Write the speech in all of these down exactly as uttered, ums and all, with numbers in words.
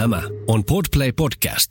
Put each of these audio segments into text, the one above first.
Tämä on Podplay Podcast.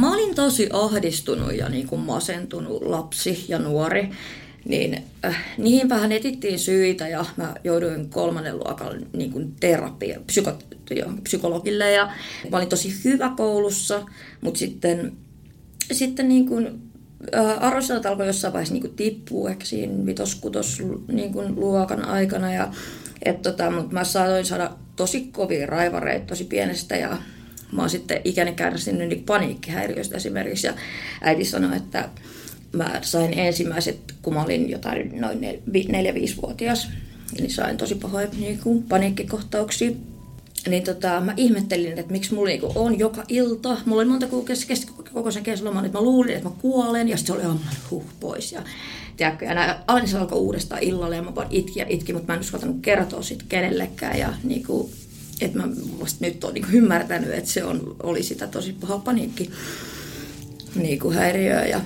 Mä olin tosi ahdistunut ja niin kuin masentunut lapsi ja nuori, niin äh, niihin vähän etittiin syitä ja mä jouduin kolmannen luokan niin kuin terapia, psyko, psykologille ja mä olin tosi hyvä koulussa, mutta sitten, sitten niin kuin äh, arvostelut alkoi jossain vaiheessa niin kuin tippua ehkä siinä vitos-kutos niin kuin luokan aikana ja et tota, mut mä saatoin saada tosi kovia raivareita tosi pienestä ja mä oon sitten ikäni kärsinyt niin paniikkihäiriöistä esimerkiksi, ja äiti sanoi, että mä sain ensimmäiset, kun mä olin jotain noin neljä-viisivuotias, niin sain tosi pahoja niin kuin paniikkikohtauksia. Niin tota, mä ihmettelin, että miksi mulla niin on joka ilta, mulla oli monta kuukautta koko sen kesäloman, että mä luulin, että mä kuolen, ja sitten se oli ihan huh pois. Ja, tiedätkö, ja nää alensa alkoi uudestaan illalla, ja mä vaan itkin ja itkin, mutta mä en uskaltanut kertoa siitä kenellekään, ja niin kuin, että mä vasta nyt olen niin ymmärtänyt, että se on, oli sitä tosi paha paniikki niin häiriöä. Ja,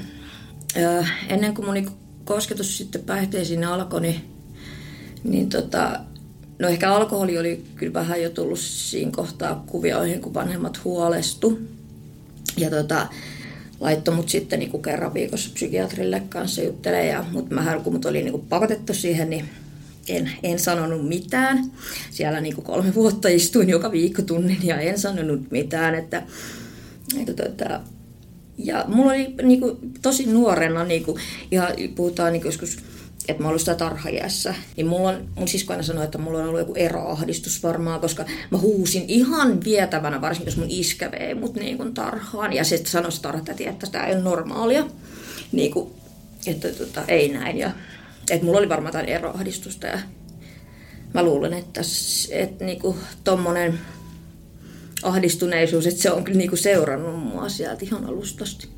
ää, ennen kuin mun niin kuin kosketus sitten päihteisiin alkoi, niin, niin tota, no ehkä alkoholi oli kyllä vähän jo tullut siinä kohtaa kuvioihin, kun vanhemmat huolestu. Ja tota, laittoi mut sitten niin kuin kerran viikossa psykiatrille kanssa juttelemaan. Mutta mähän kun mut oli niin kuin pakotettu siihen, niin En, en sanonut mitään. Siellä niin kuin kolme vuotta istuin joka viikko tunnin ja en sanonut mitään. Että, että, että, ja mulla oli niin kuin tosi nuorena, niin kuin, ja puhutaan niin kuin joskus, että mä olin sitä tarhajässä. Niin mulla on, mun sisko aina sanoi, että mulla on ollut joku eroahdistus varmaan, koska mä huusin ihan vietävänä, varsinkin jos mun iskä vei mut niin kuin tarhaan. Ja se sanoi se tarhatäti, että tämä ei ole normaalia, niin kuin, että, että ei näin. Ja, et mulla oli varmaan jotain eroahdistusta ja mä luulen, että, että niinku tommonen ahdistuneisuus, että se on kyllä niinku seurannut mua sieltä ihan alustasti.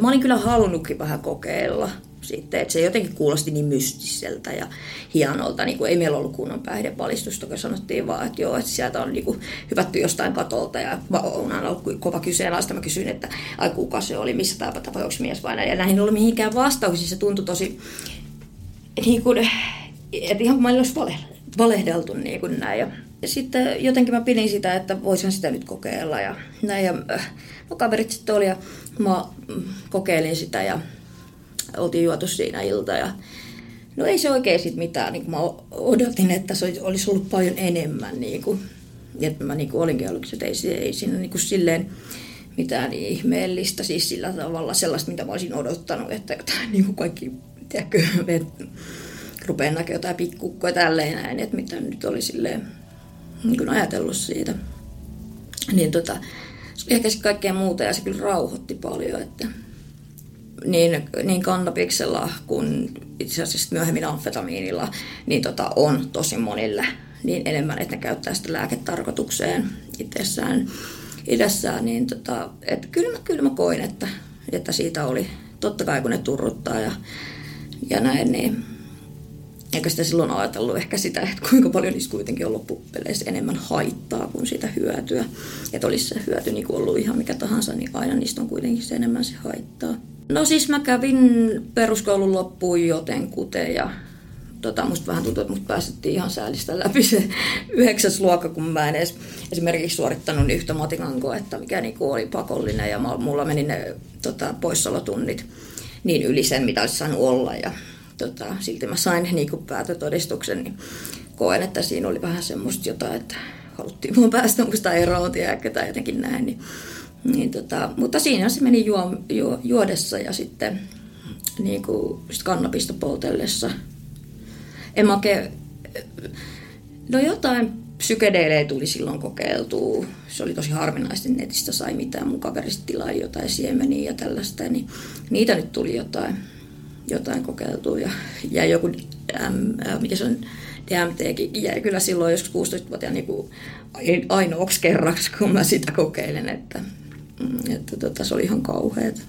Mä olin kyllä halunnutkin vähän kokeilla sitten, että se jotenkin kuulosti niin mystiseltä ja hienolta. Niinku ei meillä ollut kunnon päihdevalistusta, kun sanottiin vaan, että joo, että sieltä on niinku hypätty jostain katolta ja mä oon aina ollut kova kyseenalaista. Mä kysyin, että ai kuka se oli, missä tämä tapauksessa mies vai näin. Ja näihin ei ollut mihinkään vastauksia, se tuntui tosi niin kuin, että ihan meillä olisi valehdeltu niin kuin näin. Ja sitten jotenkin mä pidin sitä, että voisin sitä nyt kokeilla ja näin. Ja no kaverit sitten oli ja mä kokeilin sitä ja oltiin juotu siinä ilta ja no ei se oikein sit mitään. Niin kuin mä odotin, että se olisi ollut paljon enemmän. Niin kuin, että mä niin kuin olinkin aluksi, että ei, ei siinä niin kuin silleen mitään ihmeellistä. Siis sillä tavalla sellaista, mitä mä olisin odottanut, että jotain niin kuin kaikki... Tiedätkö, että rupean näkemään jotain pikkukkoa ja tälleen näin, että mitä nyt oli silleen niin kuin ajatellut siitä. Niin tota, se oli ehkä sitten kaikkea muuta ja se kyllä rauhoitti paljon, että niin, niin kannabiksella kuin itse asiassa myöhemmin amfetamiinilla niin tota, on tosi monille niin enemmän, että ne käyttää sitä lääketarkoitukseen itsessään, itsessään niin tota, että kyllä mä, kyllä mä koin, että, että siitä oli, totta kai kun ne turruttaa ja Ja näin, niin eikä sitä silloin ajatellut ehkä sitä, että kuinka paljon niissä kuitenkin on loppupeleissä enemmän haittaa kuin sitä hyötyä. Että olisi se hyöty niin ollut ihan mikä tahansa, niin aina niistä on kuitenkin se enemmän se haittaa. No siis mä kävin peruskoulun loppuun jotenkuten ja tota, musta vähän tuntuu, että mut päästettiin ihan säälistä läpi se yhdeksäs luokka, kun mä en edes esimerkiksi suorittanut yhtä matikan koetta, mikä niin oli pakollinen ja mulla meni ne tota, poissaolotunnit niin yli sen, mitä olisi saanut olla. Ja, tota, silti mä sain niin kuin päätötodistuksen, niin koen, että siinä oli vähän semmoista jotain, että haluttiin mun päästä musta eroon, tiedäkö, tai jotenkin näin. Niin, niin tota, mutta siinä se meni juo, juo, juodessa ja sitten niin kuin, sit kannabista poltellessa. En mä oikein, no jotain psykedeelejä tuli silloin kokeiltua. Se oli tosi harvinaista, netistä sai mitään. Mun kaverista tilaa jotain siemeniä ja tällaista. Niin niitä nyt tuli jotain, jotain kokeiltua. Ja, ja joku, äm, ä, mikä se on, D M T:kin jäi kyllä silloin joskus kuusitoistavuotiaan niin ainoaksi kerraksi, kun mä sitä kokeilin. Että, että, tota, se oli ihan kauheat.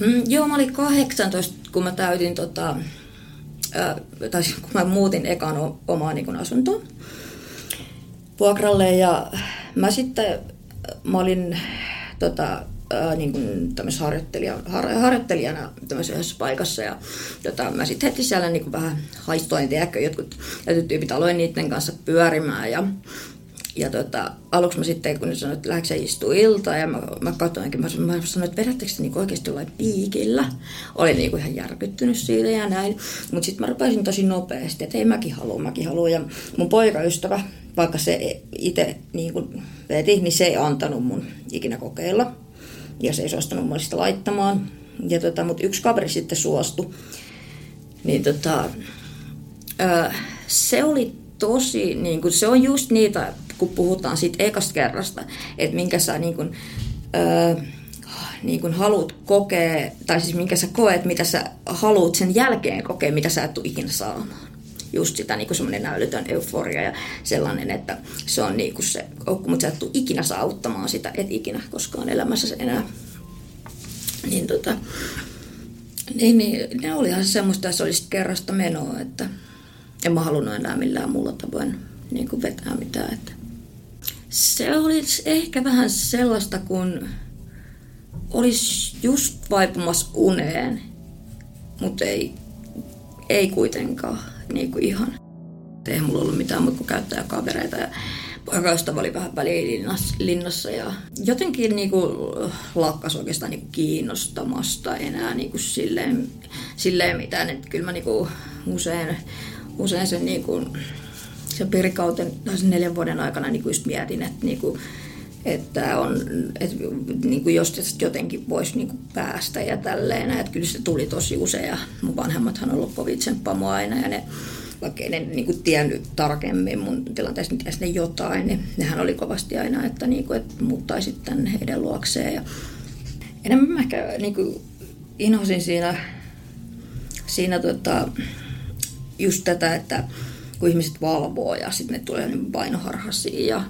Mm, joo, mä olin kahdeksantoista, kun mä täytin, tota, ä, tai kun mä muutin ekan omaa niin kun asuntoon. Vuokralle ja mä sitten mä olin tota, ää, niin kuin harjoittelija, har, harjoittelijana yhdessä paikassa ja tota, mä sitten heti siellä niin kuin vähän haistoin, tiedäkö, jotkut tyypit aloin niiden kanssa pyörimään ja, ja tota, aluksi mä sitten kun ne sanoin, että lähdetkö sä istua iltaan ja mä, mä katsoinkin, mä sanoin, että vedättekö se niin oikeasti jollain piikillä? Olin niin kuin ihan järkyttynyt siitä ja näin, mutta sitten mä rupesin tosi nopeasti, että hei mäkin haluan, mäkin haluan ja mun poikaystävä, vaikka se itse niin kuin veti, niin se ei antanut mun ikinä kokeilla. Ja se ei suostanut mulle sitä laittamaan. Ja tota, mutta yksi kaveri sitten suostui. Niin tota, ää, se oli tosi, niin kuin, se on just niitä, kun puhutaan siitä ekasta kerrasta, että minkä sä niin kuin, ää, niin kuin haluat kokea, tai siis minkä sä koet, mitä sä haluat sen jälkeen kokea, mitä sä et tule ikinä saamaan. Just sitä niin kuin semmoinen älytön euforia ja sellainen, että se on niin kuin se, mutta sä et tule ikinä saavuttamaan sitä, et ikinä koskaan elämässä enää. Niin tota, niin, niin ne olihan se semmoista, että se oli sitten kerrasta menoa, että en mä halunnut enää millään muulla tavoin niin kuin vetää mitään. Että. Se olisi ehkä vähän sellaista, kun olisi just vaipumassa uneen, mutta ei, ei kuitenkaan. Niin kuin ihan. Ei mulla ollut mitään muuta kuin käyttäjäkavereita ja poikaystävä oli vähän välilinnassa ja jotenkin niin kuin lakkas oikeastaan niin kuin kiinnostamasta enää niin kuin silleen, silleen mitään. Että kyllä mä niin kuin usein, usein sen, niin kuin, sen perikauten tai sen neljän vuoden aikana niin kuin just mietin, että, niin kuin, että, on, että niin kuin jos jotenkin voisi niin kuin päästä ja tälleen. Että kyllä se tuli tosi usein ja mun vanhemmathan on loppuviitsen pamoa aina ja ne, vaikka ei ne niin kuin tiennyt tarkemmin mun tilanteessa, niin tiesi ne jotain, niin nehän oli kovasti aina, että, niin kuin, että muuttaisit tänne heidän luokseen. Ja enemmän mä ehkä niin kuin inhosin siinä, siinä tota, just tätä, että kun ihmiset valvoo ja sitten ne tulee niin vainoharhaisia ja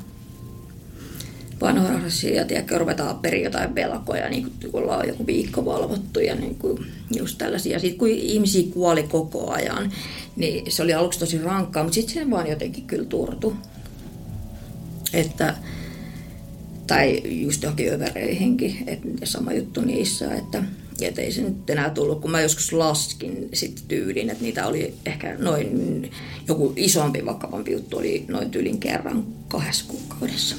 vainoharhaisia ja tiedätkö, ruvetaan periä jotain velkoja, niin kun ollaan joku viikko valvottu ja niin kuin just tällaisia. Sitten kun ihmisiä kuoli koko ajan, niin se oli aluksi tosi rankkaa, mutta sitten se vaan jotenkin kyllä turtu. Että, tai just johonkin övereihinkin, että sama juttu niissä, että et ei se nyt enää tullut, kun mä joskus laskin sit tyylin, että niitä oli ehkä noin, joku isompi vakavampi juttu oli noin tyylin kerran kahdessa kuukaudessa.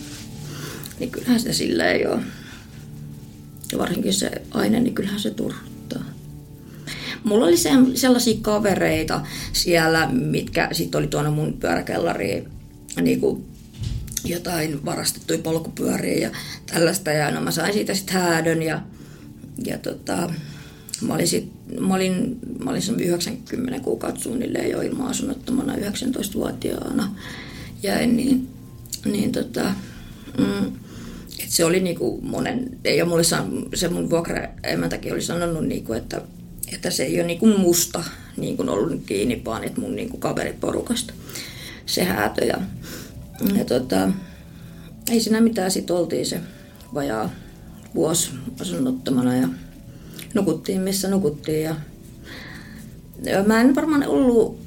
Niin kyllähän sitä silleen ei ole. Ja varsinkin se aine, niin kyllähän se turhuttaa. Mulla oli sellaisia kavereita siellä, mitkä sitten oli tuonut mun pyöräkellariin niin jotain varastettuja polkupyöriä ja tällaista. Ja no mä sain siitä sitten häädön ja, ja tota, mä olin, sit, mä olin, mä olin yhdeksänkymmentä kuukautta suunnilleen jo ilman asunnottomana yhdeksäntoistavuotiaana jäin. Niin, niin tota, mm, että se oli niinku monen, ja mulle san, se mun vuokraemäntäkin oli sanonut, niinku, että, että se ei ole niinku musta niinku ollut kiinni, vaan että mun niinku kaveriporukasta se häätö. Ja, ja tota, ei siinä mitään, sit oltiin se vajaa vuosi asunnottomana ja nukuttiin missä nukuttiin. Ja, ja mä en varmaan ollut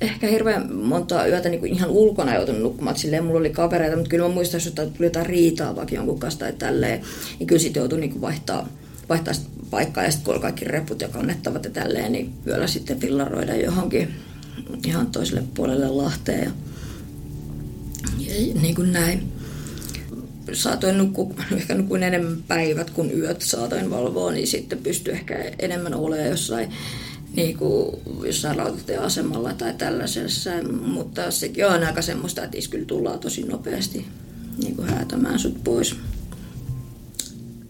ehkä hirveän monta yötä niin kuin ihan ulkona joutunut nukkumaan, silleen mulla oli kavereita, mutta kyllä mä muistan, että tuli jotain riitaa vaikka jonkun kanssa tai tälleen, niin kyllä sitten joutui niin vaihtaa, vaihtaa paikkaa ja sitten kun oli kaikki reput ja kannettavat ja tälleen, niin yöllä sitten villaroida johonkin ihan toiselle puolelle Lahteen ja, ja niin kuin näin. Saatoin nukkua, ehkä nukuin enemmän päivät kuin yöt, saatoin valvoa, niin sitten pystyi ehkä enemmän olemaan jossain niin kuin jossain rautateen asemalla tai tällaisessa, mutta sekin on aika semmoista, että kyllä tullaan tosi nopeasti niin kuin häätämään sut pois.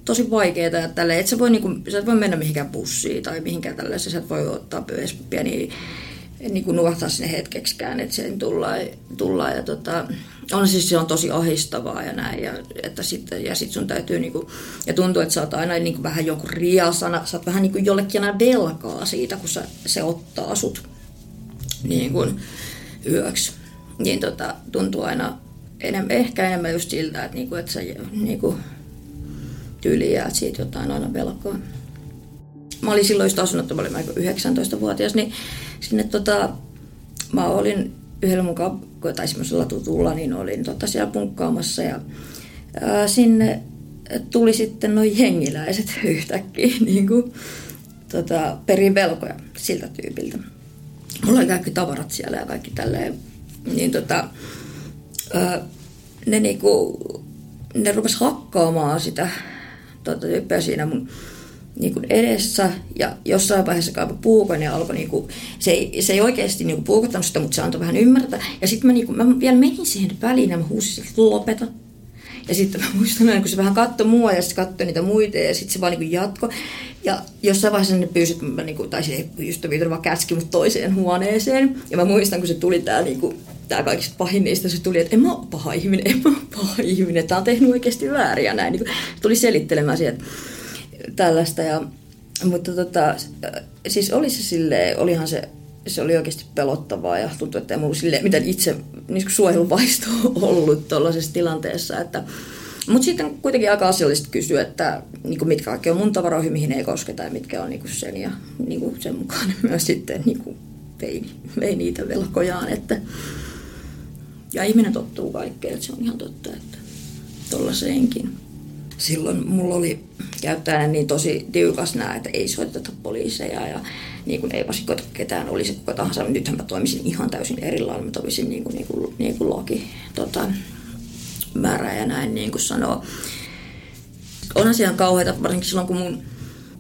Tosi vaikeaa, että tälle, et sä, voi, niin kuin, sä et voi mennä mihinkään bussiin tai mihinkään tällaiseen, sä et voi ottaa pöyspiä, niin, niin kuin nuohtaa sinne hetkeksikään, että sen tullaan. tullaan ja tota, on siis se on tosi ahdistavaa ja näin, ja että sit, ja sit sun täytyy niinku, ja tuntuu, että sä oot aina niinku vähän joku riasana, sä oot vähän niinku jollekin aina velkaa siitä, kun sä, se ottaa sut niin kuin yöksi. Niin tota, tuntuu aina enemmän, ehkä enemmän just siltä, että niinku, että sä niinku tyyli jäät siitä jotain aina velkaa. Mä olin silloin just asunut, mä olin aika yhdeksäntoistavuotias, niin sinne tota, mä olin yhdellä mukaan, tai semmoisella tutulla, niin olin tota siellä punkkaamassa ja ää, sinne tuli sitten noi jengiläiset yhtäkkiä niin kuin, tota, perivelkoja siltä tyypiltä. Mulla oli kaikki tavarat siellä ja kaikki tälleen, niin tota, ää, ne niinku, ne rupes hakkaamaan sitä tota, tyyppiä siinä mun niin kuin edessä, ja jossain vaiheessa kaipui puukon ja alkoi, niin kuin, se, ei, se ei oikeasti niin kuin puukottanut sitä, mutta se antoi vähän ymmärtää. Ja sitten mä, niin kuin, mä vielä menin siihen väliin ja mä huusin, että lopeta. Ja sitten mä muistan, että kun se vähän katsoi mua ja sitten katsoi niitä muita ja sitten se vaan niin jatkoi. Ja jossain vaiheessa ne pyysi, että mä, niin kuin, tai se ei pyysi, vaan käski mut toiseen huoneeseen. Ja mä muistan, kun se tuli tää, niin kuin, tää kaikista pahin niistä, se tuli, että en mä ole paha ihminen, en mä ole paha ihminen, tää on tehnyt oikeasti väärin ja näin. Niin kuin, tuli selittelemään siihen, että tällaista ja, mutta tota, siis oli se silleen, olihan se, se oli oikeasti pelottavaa ja tuntui, että ei mulla silleen mitään itse niin suojeluvaisto ollut tuollaisessa tilanteessa, että mutta sitten kuitenkin aika asiallisesti kysyä, että niin mitkä kaikki on mun tavaroihin, mihin ei kosketa ja mitkä on niin sen ja niin sen mukaan myös sitten niin vei, vei niitä velkojaan, että ja ihminen tottuu kaikkeen, että se on ihan totta, että tuollaiseenkin. Silloin mulla oli käyttäjänä niin tosi tiukas nää, että ei soiteta poliiseja ja niin kuin ei vasikoita ketään, oli se kuka tahansa. Nythän mä toimisin ihan täysin eri lailla, mä toimisin niin kuin, niin kuin, niin kuin laki tota, määrää ja näin niin kuin sanoo. Onhan se ihan kauheata, varsinkin silloin kun mun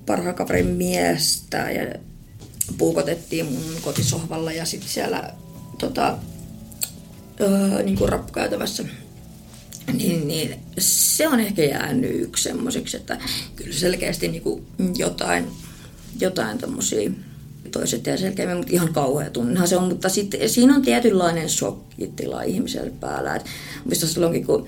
parhaan kaverin miestä ja puukotettiin mun kotisohvalla ja sitten siellä tota, öö, niin kuin rappukäytävässä. Niin, niin se on ehkä jäänyt yksi semmoiseksi, että kyllä selkeästi niin kuin jotain, jotain tommosia toiset ja selkeämmin, mutta ihan kauhea tunnehan se on. Mutta sit, siinä on tietynlainen shokkitila ihmisellä päällä. Et muistan silloinkin, kun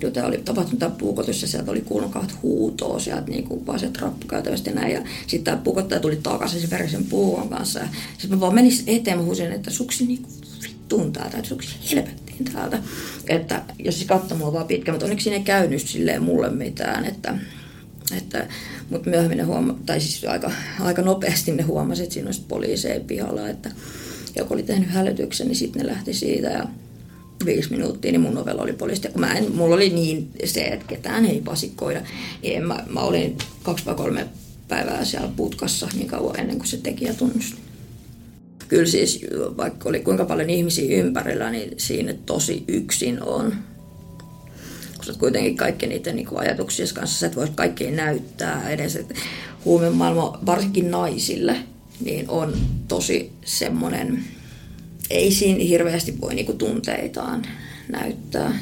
jotain oli tapahtunut tämä puukotus ja sieltä oli kuulunut kahta huutoa sieltä niin kuin vaan sieltä rappukäytävästä ja näin. Ja sitten tämä puukottaja tuli takaisin sen verisen puukon kanssa. Sitten mä vaan menin eteen ja huusin, että suksi niin kuin vittuun täältä, että suksi helvetti. Täältä. Että, ja siis katsoi mua vaan pitkään, mutta onneksi siinä ei käynyt silleen mulle mitään, että, että, mutta myöhemmin ne huoma, tai siis aika, aika nopeasti ne huomasi, että siinä olisi poliiseja pihalla, että joku oli tehnyt hälytyksen, niin sitten ne lähti siitä ja viisi minuuttia, niin mun ovella oli poliisi, ja kun mä en, mulla oli niin se, että ketään ei vasikoida, niin mä, mä olin kaksi vai kolme päivää siellä putkassa niin kauan ennen kuin se tekijä tunnusti. Kyllä siis, vaikka oli kuinka paljon ihmisiä ympärillä, niin siinä tosi yksin on. Koska kuitenkin kaikki niiden niin ajatuksia kanssa, sä et voi kaikkea näyttää edes. Huumemaailma, varsinkin naisille, niin on tosi semmoinen, ei siinä hirveästi voi niin kuin tunteitaan näyttää.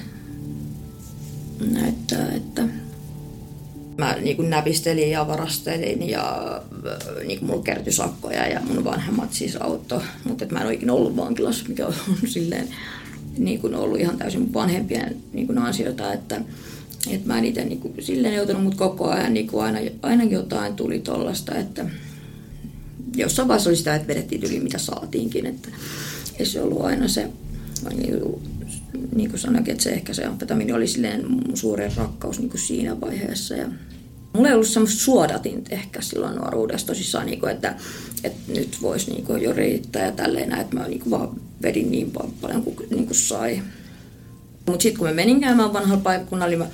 näyttää että Mä niin näpistelin ja varastelin ja niin mulla kertyi sakkoja ja mun vanhemmat siis auttoi, mutta mä en ole ikinä ollut vankilassa, mikä on silleen, niin ollut ihan täysin mun vanhempien niin ansiota, että, että mä en itse niin silleen joutunut, mutta koko ajan niin aina, aina jotain tuli tollaista, että jossain vaiheessa oli sitä, että vedettiin yli mitä saatiinkin, että ei se ollut aina se, niin kuin sanoinkin, että se ehkä se amfetamiini oli silleen suurin rakkaus niin kuin siinä vaiheessa. Ja mulla ei ollut semmoista suodatinta ehkä silloin nuoruudessa tosissaan, niin kuin, että, että nyt voisi niin kuin jo riittää ja tälleen, että mä niin kuin vaan vedin niin paljon kuin, niin kuin sai. Mutta sitten kun mä menin käymään vanhalla paikkakunnalla, niin mä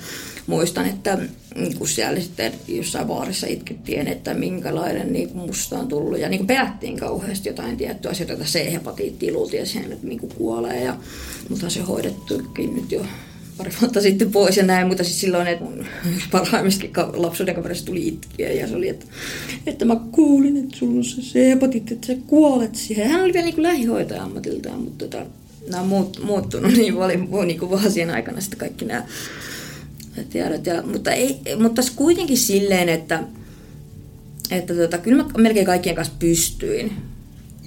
muistan, että niin kuin siellä sitten jossain vaarissa itkettiin, että minkälainen niin kuin musta on tullut. Ja niin kuin pelättiin kauheasti jotain tiettyä asioita, että C-hepatiittia luultiin ja sen, että niin kuin kuolee. Ja, mutta se hoidettukin nyt jo pari vuotta sitten pois ja näin, mutta siis silloin, että parhaimmistakin lapsuuden kaverissa tuli itkiä ja se oli, että, että mä kuulin, että sulla on se seepatit, että sä kuolet siihen. Hän oli vielä niin lähihoitaja ammatiltaan, mutta tota, nämä on muut, muuttunut niin paljon niin vuosien aikana sitten kaikki nämä tiedot. Ja, mutta, ei, mutta kuitenkin silleen, että, että tota, kyllä mä melkein kaikkien kanssa pystyin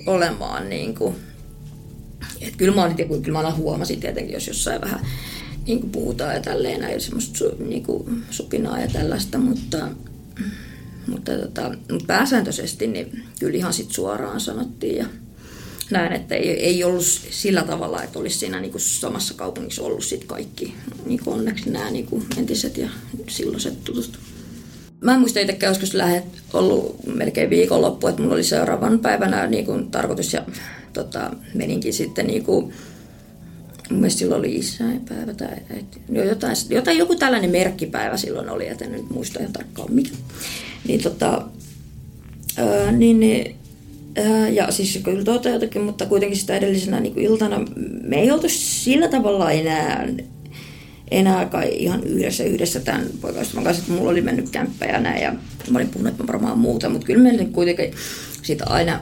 olemaan niin kuin, että kyllä mä, niitä, kyllä mä aina huomasin tietenkin, jos jossain vähän niin kuin puhutaan ja tälleen näin, semmoista niin kuin supinaa ja tällaista, mutta, mutta tota, pääsääntöisesti niin kyllä ihan sit suoraan sanottiin ja näin, että ei, ei ollut sillä tavalla, että olisi siinä niin kuin samassa kaupungissa ollut sit kaikki, niin kuin onneksi nämä niin kuin entiset ja silloiset tutut. Mä en muista itsekään, olisiko lähet ollut melkein viikonloppu, että mulla oli seuraavan päivänä niin kuin tarkoitus ja tota, meninkin sitten niin kuin, mun mielestä silloin oli isäinpäivä tai äiti, jotain, jotain, joku tällainen merkkipäivä silloin oli, että en nyt muista ihan tarkkaan mikä. Niin tota, ää, niin, ää, ja siis kyllä tuota jotakin, mutta kuitenkin sitä edellisenä niin kuin iltana me ei oltu sillä tavalla enää, enää kai ihan yhdessä yhdessä tämän poikaystävän kanssa, että mulla oli mennyt kämppä ja näin, ja mä olin puhunut, että mä varmaan muuta, mutta kyllä meillä kuitenkin siitä aina,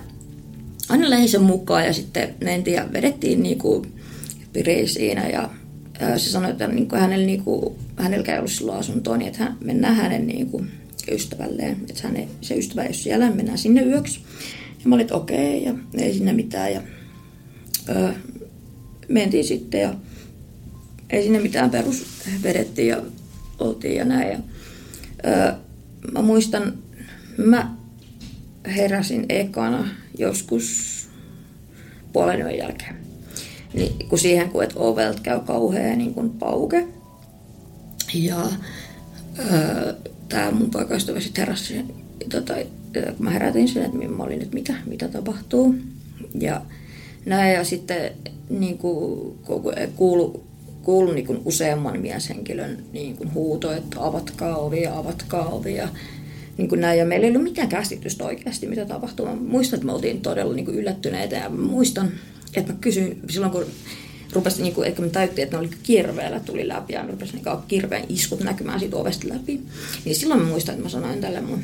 aina lähdin sen mukaan, ja sitten mentiin ja vedettiin niinku Piriin siinä, ja ää, se sanoi, että niinku hänellä niinku, hänelläkään ei ollut silloin asuntoa, niin että hän, mennään hänen niinku ystävälleen, että hänen, se ystävä ei ole siellä, mennään sinne yöksi. Ja mä olin, että okei, okay, ja ei sinne mitään, ja ää, mentiin sitten, ja ei sinne mitään, perus vedettiin ja oltiin ja näin. Ja, öö, mä muistan, mä heräsin ekana joskus puolen yön jälkeen. Niin, kun siihen, kun et ovelta käy kauhea niin kun pauke. Ja öö, tää mun poikaystävä sit heräsi. Tota, kun mä herätin sen, että mä olin nyt mitä, mitä tapahtuu. Ja näin ja sitten niin kun, kuulu kuului niin useamman mieshenkilön niin huuto, että avatkaa ovia, avatkaa ovia. Niin näin. Ja meillä ei ollut mitään käsitystä oikeasti, mitä tapahtuu. Mä muistan, että me oltiin todella niin yllättyneitä. Ja muistan, että mä kysyin silloin, kun rupesin, niin kun, että me täyttiin, että ne oli kirveellä tuli läpi ja rupesin niin kirveen iskut näkymään siitä ovesta läpi. Niin silloin mä muistan, että mä sanoin tälle mun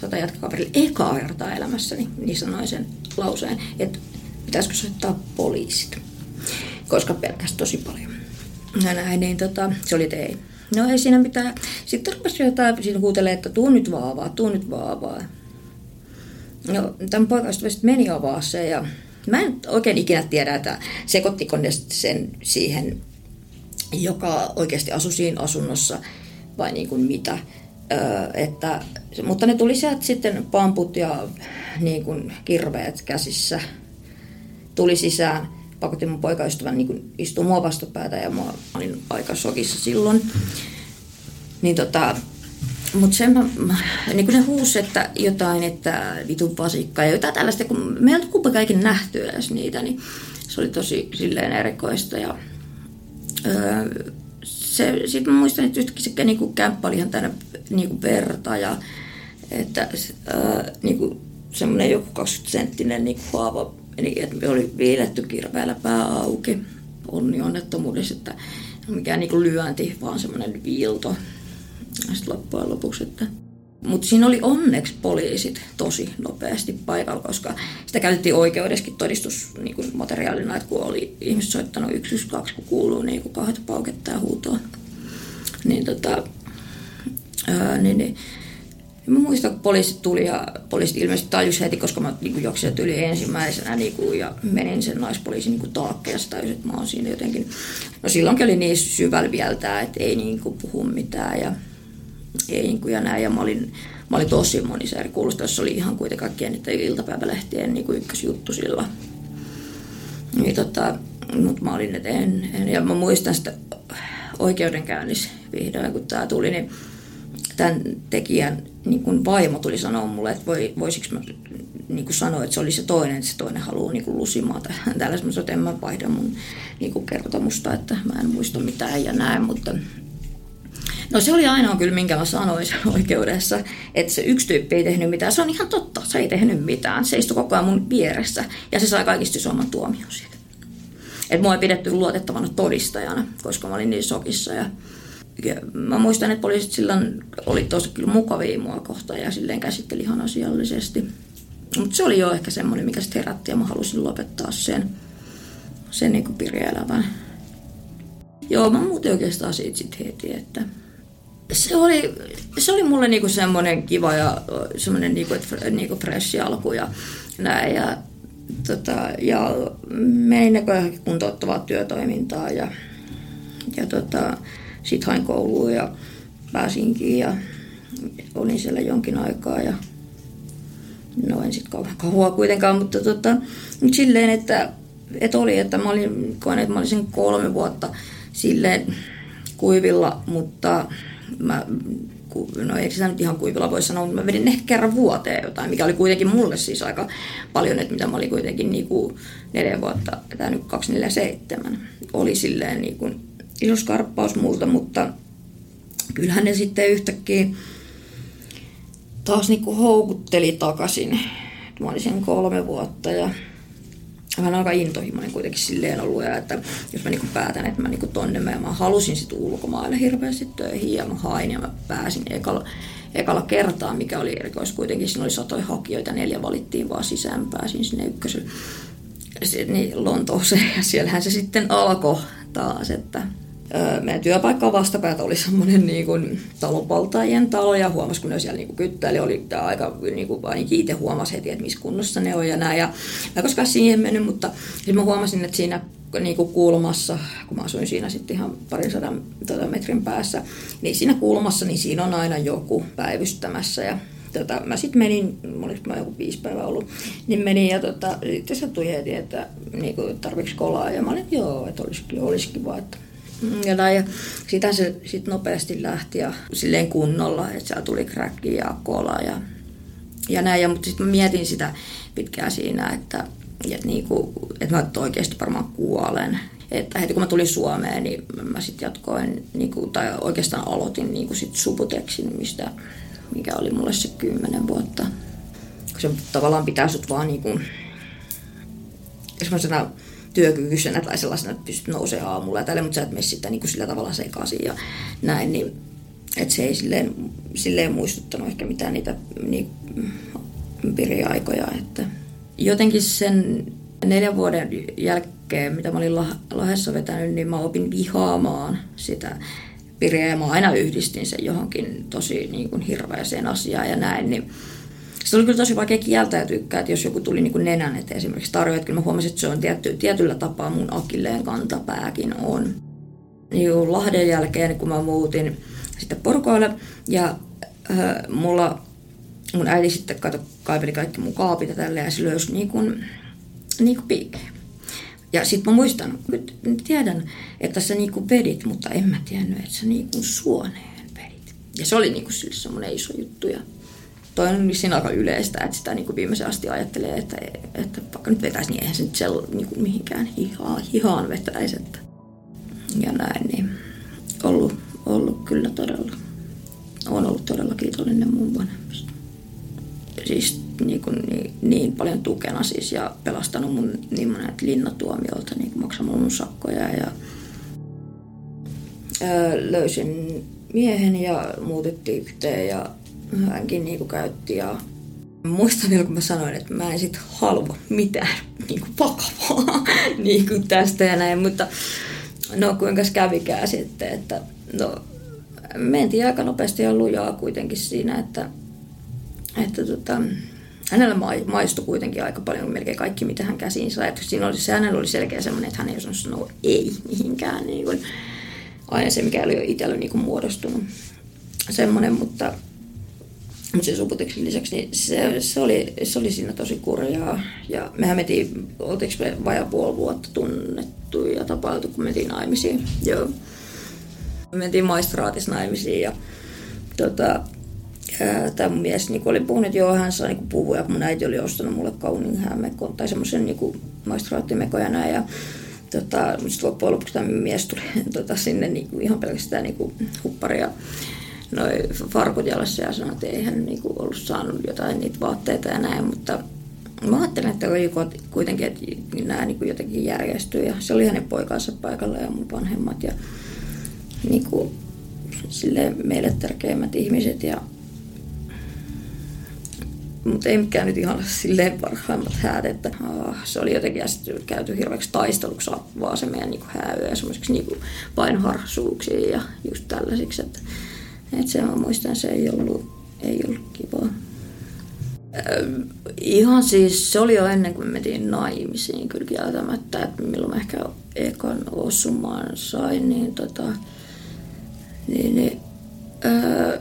tota jatkakaverille ekaa kertaa elämässäni, niin sanoin sen lauseen, että pitäisikö soittaa poliisit, koska pelkäsi tosi paljon. Ja näin, niin tota, se oli, että ei. No ei siinä mitään. Sitten rupesi jotain, siinä huutelee, että tuu nyt vaan avaa, tuu nyt vaan avaa. No, tämän poikaystävä sitten meni avaa se, ja mä en oikein ikinä tiedä, että sekoittiko ne sen siihen, joka oikeasti asui siinä asunnossa, vai niin kuin mitä. Öö, että, mutta ne tuli sieltä sitten pamput ja niin kuin kirveet käsissä tuli sisään. Pakotti mun poikaystävän niin istui mua vastapäätä ja mä olin aika shokissa silloin. Niin tota, mut sen mä, mä niin kuin ne huusi, että jotain, että vitun vasikkaa ja jotain tällaista, kun me ei ollut kumpakaan ikinä nähty edes niitä, niin se oli tosi silleen erikoista. Ja, öö, se, sit mä muistan, että yhtäkkiä se niin kuin kämppä oli ihan täynnä niin verta ja että öö, niin kuin semmoinen joku kaksikymmentä senttinen niin haava. Eli että me oli viiletty kirveellä pää auki, onni onnettomuudessa, että mikään niin kuin lyönti, vaan semmoinen viilto. Sitten loppujen lopuksi, että... Mutta siinä oli onneksi poliisit tosi nopeasti paikalla, koska sitä käytettiin oikeudessakin todistusmateriaalina, niin että kun oli ihmiset soittanut yksi yksi kaksi, kun kuuluu niin kuin kahta pauketta ja huutoa. Niin tota... Ää, niin, niin. Mä muistan, kun poliisit tuli ja poliisit ilmeisesti tajusi heti, koska mä niin juoksin yli ensimmäisenä niin kuin, ja menin sen naispoliisin niin taakkeen ja tajusin, että mä oon siinä jotenkin. No silloinkin oli niin syvällä vieltä, että ei niin kuin, puhu mitään ja ei niin kuin, ja näin. Ja mä olin, mä olin tosi monisäri kuulosta, jos oli ihan kuitenkaan niiden iltapäivälehtien niin ykkösjuttu sillä. Niin, tota, mutta mä olin, että en, en. Ja mä muistan sitä oikeudenkäynnissä vihdoin, kun tää tuli, niin tämän tekijän niin kun vaimo tuli sanoa mulle, että voi, voisiko mä niin kun sanoa, että se oli se toinen, että se toinen haluaa niin kun lusimaan. Täällä semmoisen, että en mä vaihda mun niin kun kertomusta, että mä en muista mitään ja näin, mutta... No se oli ainoa kyllä, minkä mä sanoin oikeudessa, että se yksi tyyppi ei tehnyt mitään. Se on ihan totta, se ei tehnyt mitään. Se istui koko ajan mun vieressä ja se sai kaikista isomman tuomion siitä. Että mua ei pidetty luotettavana todistajana, koska mä olin niin sokissa. Ja, ja mä muistan, että poliisit silloin oli tosi kyllä mukavia mua kohtaan ja silleen käsitteli ihan asiallisesti. Mutta se oli jo ehkä semmoinen, mikä sitten herätti ja mä halusin lopettaa sen, sen niin kuin pirjeelävän. Joo, mä muutin oikeastaan siitä sitten heti, että... Se oli, se oli mulle niinku semmoinen kiva ja semmoinen niinku, niinku fresh alku ja näin. Ja, tota, ja menin näköjään kuntouttavaa työtoimintaa ja, ja tota, sit hain kouluun ja pääsinkin ja olin siellä jonkin aikaa. Ja, no en sit kauan kuitenkaan, mutta tota, silleen, että et oli, että mä olin, koen, että mä olin sen kolme vuotta silleen kuivilla, mutta... Mä, no ei sitä nyt ihan kuivilla voi sanoa, mutta mä vedin ehkä kerran vuoteen jotain, mikä oli kuitenkin mulle siis aika paljon, että mitä mä olin kuitenkin niin kuin neljä vuotta, tämä nyt kaksi neljä seitsemän, oli silleen niin kuin iso skarppaus multa, mutta kyllähän ne sitten yhtäkkiä taas niin kuin houkutteli takaisin. Mä olin sen kolme vuotta ja mä aika intohimoinen kuitenkin silleen ollut, ja että jos mä niinku päätän, että mä niinku tonne mä, ja mä halusin sitten ulkomaille hirveästi töihin ja mä hain ja mä pääsin ekalla, ekalla kertaa, mikä oli erikois kuitenkin. Siinä oli satoja hakijoita, neljä valittiin vaan sisään, pääsin sinne ykköselle niin Lontooseen ja siellähän se sitten alkoi taas, että öö, meidän työpaikkaan vastapäätä oli semmoinen niinku talonvaltaajien talo ja huomasi, kun ne siellä niinku kyttäili, oli aika niinku, ainakin itse huomasi heti, että missä kunnossa ne on ja näin. Ja mä en koskaan siihen mennyt, mutta siis mä huomasin, että siinä niinku kulmassa, kun mä asuin siinä sitten ihan parin sadan tota, metrin päässä, niin siinä kulmassa, niin siinä on aina joku päivystämässä ja tota, mä sitten menin, oliko mä joku viisi päivää ollut, niin menin ja tota, sitten se tuli heti, että niinku, tarvitsi kolaa ja mä olin, että joo, että olisikin, olisikin vaan, että ja sitä se sitten nopeasti lähti ja silleen kunnolla, että siellä tuli crackia ja kolaa ja, ja näin. Ja, mutta sitten mä mietin sitä pitkään siinä, että, että, niinku, että mä oikeasti varmaan kuolen. Että heti kun mä tulin Suomeen, niin mä sitten jatkoin, niinku, tai oikeastaan aloitin niinku sit Subutexin, mistä, mikä oli mulle se kymmenen vuotta. Se tavallaan pitää sut vaan niinku, semmoisena... työkykyisenä tai sellaisena, että pystyt nousemaan aamulla ja tälle, mutta sä et mene sitä niin kuin sillä tavalla sekaisin ja näin, niin että se ei silleen, silleen muistuttanut ehkä mitään niitä niin, piriaikoja, että jotenkin sen neljän vuoden jälkeen, mitä mä olin Lahdessa vetänyt, niin mä opin vihaamaan sitä piriä ja mä aina yhdistin sen johonkin tosi niin kuin hirveäseen asiaan ja näin, niin se oli kyllä tosi vaikea kieltäytyä, että jos joku tuli niin kuin nenän eteen esimerkiksi tarjoa, että kyllä mä huomasin, että se on tietty, tietyllä tapaa mun akilleen kantapääkin on. Niin Lahden jälkeen, kun mä muutin sitten Porkoille ja äh, mulla, mun äiti sitten kato, kaipeli kaikki mun kaapit ja tälleen ja se löysi niin kuin, niin kuin piikkejä. Ja sit mä muistan, nyt tiedän, että sä niin kuin vedit, mutta en mä tiennyt, että sä niin kuin suoneen vedit. Ja se oli niin kuin siis semmoinen iso juttu ja... Toi on siinä aika yleistä, että sitä niinku viimeisen asti ajattelee, että, että vaikka nyt vetäisi, niin eihän se nyt sel, niinku mihinkään hihaan, hihaan vetäisi. Että. Ja näin, niin ollut, ollut kyllä todella, on ollut todella kiitollinen mun vanhemmista. Siis niin, kuin, niin, niin paljon tukena siis ja pelastanut mun niin monet linnatuomiolta, niin maksamalla mun sakkoja. Ja, öö, löysin miehen ja muutettiin yhteen ja hänkin niinku käytti ja muistan vielä, kun mä sanoin, että mä en sit halua mitään niinku vakavaa niinku tästä ja näin, mutta no kuinka kävikään sitten, että no mentiin aika nopeasti ja lujaa kuitenkin siinä, että, että tota, hänellä maistui kuitenkin aika paljon melkein kaikki, mitä hän käsiin sai. Siinä oli, se hänellä oli selkeä semmoinen, että hän ei osannut sanoa ei mihinkään, niin kuin, aina se, mikä oli jo itsellä niin kuin muodostunut semmoinen, mutta mutta se Subuteksin lisäksi, niin se, se, oli, se oli siinä tosi kurjaa. Ja mehän metiin, oltiinko me vajaa puoli vuotta tunnettu ja tapailtu, kun metiin naimisiin. Joo. Me mentiin maistraatissa naimisiin ja tota, tämä mun mies niin oli puhunut, että joo, hän saa niin puvua ja mun äiti oli ostanut mulle Kauninghään mekon tai semmoisen niin maistraattimekon ja näin. Ja tota, sitten loppujen lopuksi tämä mies tuli tota, sinne niin ihan pelkästään niin hupparia. Noi farkut jalassa ja sanoi, että ei hän niinku ollut saanut jotain niitä vaatteita ja näin, mutta Mä ajattelin, että oli kuitenkin, että nämä niin kuin jotenkin järjestyy ja se oli hänen poikansa paikalla ja mun vanhemmat ja niin kuin, silleen meille tärkeimmät ihmiset. Ja... Mutta ei mikään nyt ihan silleen parhaimmat häät, että oh, se oli jotenkin käyty hirveäksi taisteluksi vaan se meidän niin kuin hääyö ja semmoiseksi niin kuin painharsuuksiin ja just tällaisiksi. Että, että se mä muistan, se ei ollut, ei ollut kivaa. Ihan siis, se oli jo ennen kuin me mentiin naimisiin kyllä kieltämättä, että milloin mä ehkä ekan osumaan sain, niin, tota, niin, niin öö,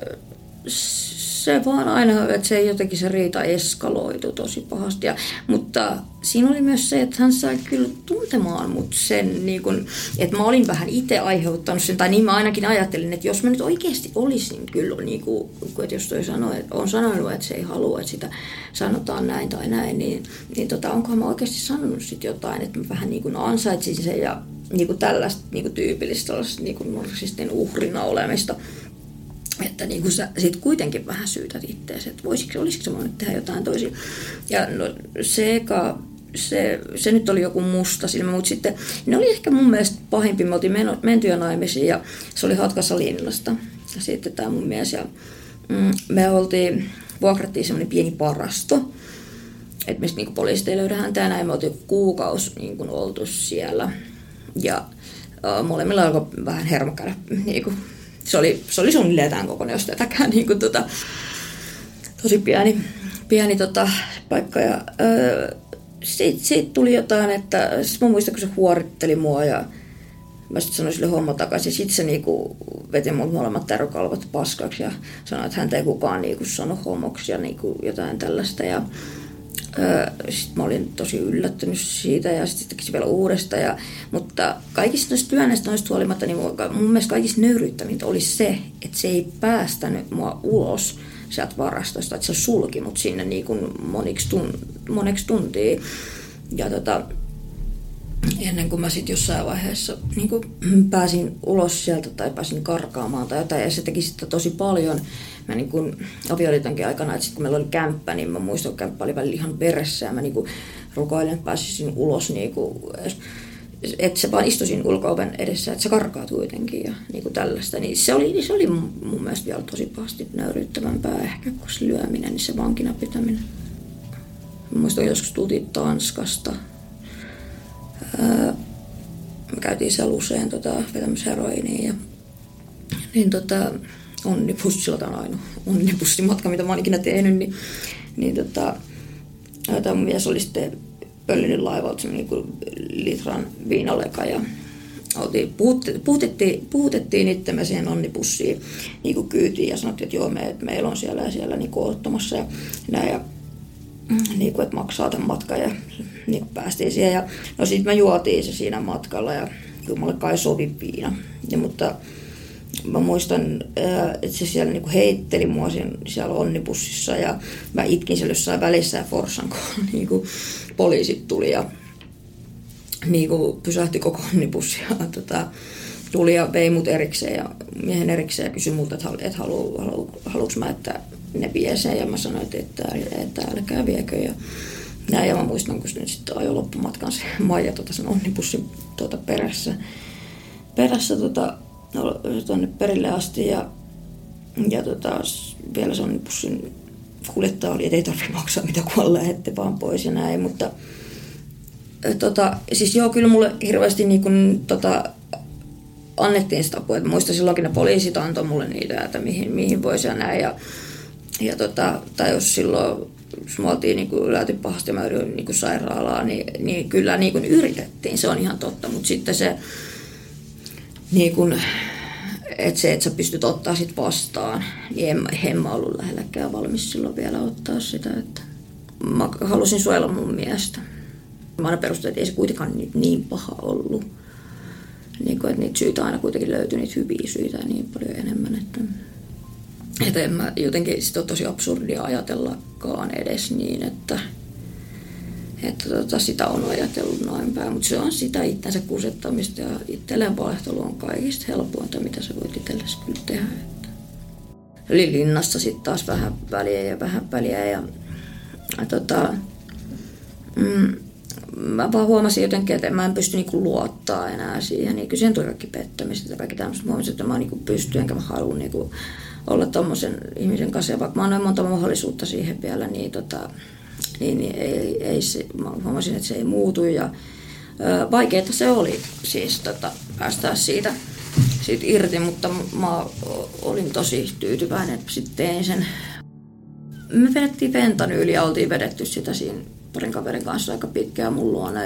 se vaan aina, että se jotenkin se riita eskaloitu tosi pahasti. Ja, mutta siinä oli myös se, että hän sai kyllä tuntemaan mut sen, niin kun, että mä olin vähän itse aiheuttanut sen, tai niin mä ainakin ajattelin, että jos mä nyt oikeasti olisin kyllä, niin kun, että jos toi sanoo, että on sanonut, että se ei halua, että sitä sanotaan näin tai näin, niin, niin tota, onkohan mä oikeasti sanonut sit jotain, että mä vähän niin kun ansaitsin sen ja niin kun tällaista niin kun tyypillistä niin kun marxisten uhrina olemista. Että niin kuin sä sit kuitenkin vähän syytät ittees, että voisiko, olisiko mä nyt tehdä jotain toisin. Ja no, se, eka, se, se nyt oli joku musta silmä, mutta sitten ne oli ehkä mun mielestä pahimpi. Me oltiin mentyjä naimisiin ja se oli Hatkassa linnasta. Ja sitten tää mun mies ja mm, me oltiin, vuokrattiin semmoinen pieni parasto, että mistä niin poliisit ei löydä häntä ja näin. Me oltiin kuukausi niin kuin oltu siellä ja äh, molemmilla alkoi vähän hermo käydä niin kuin, Se oli, se oli suunnilleen tämän kokoinen, jos tätäkään, niin kuin tota, tosi pieni, pieni tota, paikka. Ja, öö, siitä, siitä tuli jotain, että mä muistan, kun se huoritteli mua ja mä sitten sanoin sille homma takaisin. Sitten se niinku veti mut molemmat tärykalvot paskaksi ja sanoi, että häntä ei kukaan niinku sano homoksi ja niinku jotain tällaista. Ja, sitten mä olin tosi yllättynyt siitä ja sitten se vielä uudestaan. Ja, mutta kaikista noista työnnäistä noista huolimatta, niin mun mielestä kaikista nöyryyttämintä oli se, että se ei päästänyt mua ulos sieltä varastosta. Että se sulki mut sinne niin kuin moniksi, tun, moneksi tuntia. Ja tota, ennen kuin mä sitten jossain vaiheessa niin kuin pääsin ulos sieltä tai pääsin karkaamaan tai jotain. Ja se teki sitä tosi paljon. Mä niin kun avioliitonkin aikana, että sit kun meillä oli kämppä, niin mä muistan, että kämppä oli välillä ihan veressä ja mä niin kun rukoilin, että pääsisin ulos, niin kun, että se vaan istuisin ulko-oven edessä, että se karkaat kuitenkin ja niin kun tällaista. Niin se oli, se oli mun mielestä vielä tosi pahasti nöyryyttävämpää ehkä, kun se lyöminen, niin se vankina pitäminen. Mä muistan, että joskus tultiin Tanskasta. Ää, me käytiin siellä usein tota, vetämässä heroiniin ja niin tota... Onnibussilla, tämä on ainoa onnibussimatka, mitä mä oon ikinä tehnyt, niin, niin tota, tämä mun mies oli sitten pöllinyt laivalta semmoinen niin litran viinaleka ja oltiin, puhutettiin, puhutettiin, puhutettiin itsemme siihen onnibussiin niin kuin kyytiin ja sanottiin, että joo, me, että meillä on siellä ja siellä niin kuin odottamassa ja näin ja niin kuin, että maksaa tämän matkan ja niin kuin päästiin siihen ja no sit me juotiin se siinä matkalla ja kyllä mulle kai sovi viina ja mutta mä muistan, että se siellä niinku heitteli mua siellä onnibussissa ja mä itkin siellä jossain välissä ja forsan, kun niinku poliisit tuli ja niinku pysähti koko onnibussia. Tota, tuli ja vei mut erikseen ja miehen erikseen ja kysyi multa, että et halu, halu, haluuks mä, että ne vie sen ja mä sanoin, että, että, että älkää viekö. Ja, näin, ja mä muistan, kun sitten ajoi loppumatkan se Maija tota, sen onnibussin tota, perässä. perässä tota, No, tuonne perille asti ja, ja tota, vielä se on bussin kuljettaja oli, ettei tarvitse maksaa mitä kun lähette vaan pois ja näin, mutta tota, siis joo, kyllä mulle hirveästi niin kun, tota, annettiin sitä apua, että muistan silloinkin ne poliisit antoi mulle niitä, että mihin, mihin voisi ja näin ja, ja tota, tai jos silloin jos me oltiin niin yläty pahasti ja mä yritin niin sairaalaa, niin, niin kyllä niin yritettiin, se on ihan totta, mutta sitten se niin kun, että se, että sä pystyt ottaa sit vastaan, niin en, en mä ollut lähelläkään valmis silloin vielä ottaa sitä. Että mä halusin suojella mun miestä. Mä aina perustelin, että ei se kuitenkaan niin, niin paha ollut. Niin kun, että niitä syitä aina kuitenkin löytyi, niitä hyviä syitä niin paljon enemmän. Että, että en mä jotenkin, sit on tosi absurdia ajatellakaan edes niin, että... Että tota, sitä on ajatellut noin päin, mutta se on sitä itsensä kusettamista ja itselleen valehtelu on kaikista helpointa, mitä sä voit itsellesi kyllä tehdä. Että. Eli linnassa sitten taas vähän väliä ja vähän väliä ja, ja tota, mm, mä vaan huomasin jotenkin, että mä en pysty niinku luottaa enää siihen. Niin kyllä sen tuli kaikki pettämiset ja kaikki tämmöiset. Mä huomasin, että mä niinku pystyn, enkä mä haluan niinku olla tommosen ihmisen kanssa. Ja vaikka mä annoin monta mahdollisuutta siihen vielä, niin, tota, niin, niin ei, ei se, mä huomasin, että se ei muutu. Ja ö, vaikeeta se oli siis tota, päästää siitä, siitä irti, mutta mä olin tosi tyytyväinen, että sitten tein sen. Me vedettiin fentanyyliä ja oltiin vedetty sitä siinä parin kaverin kanssa aika pitkään mun luona.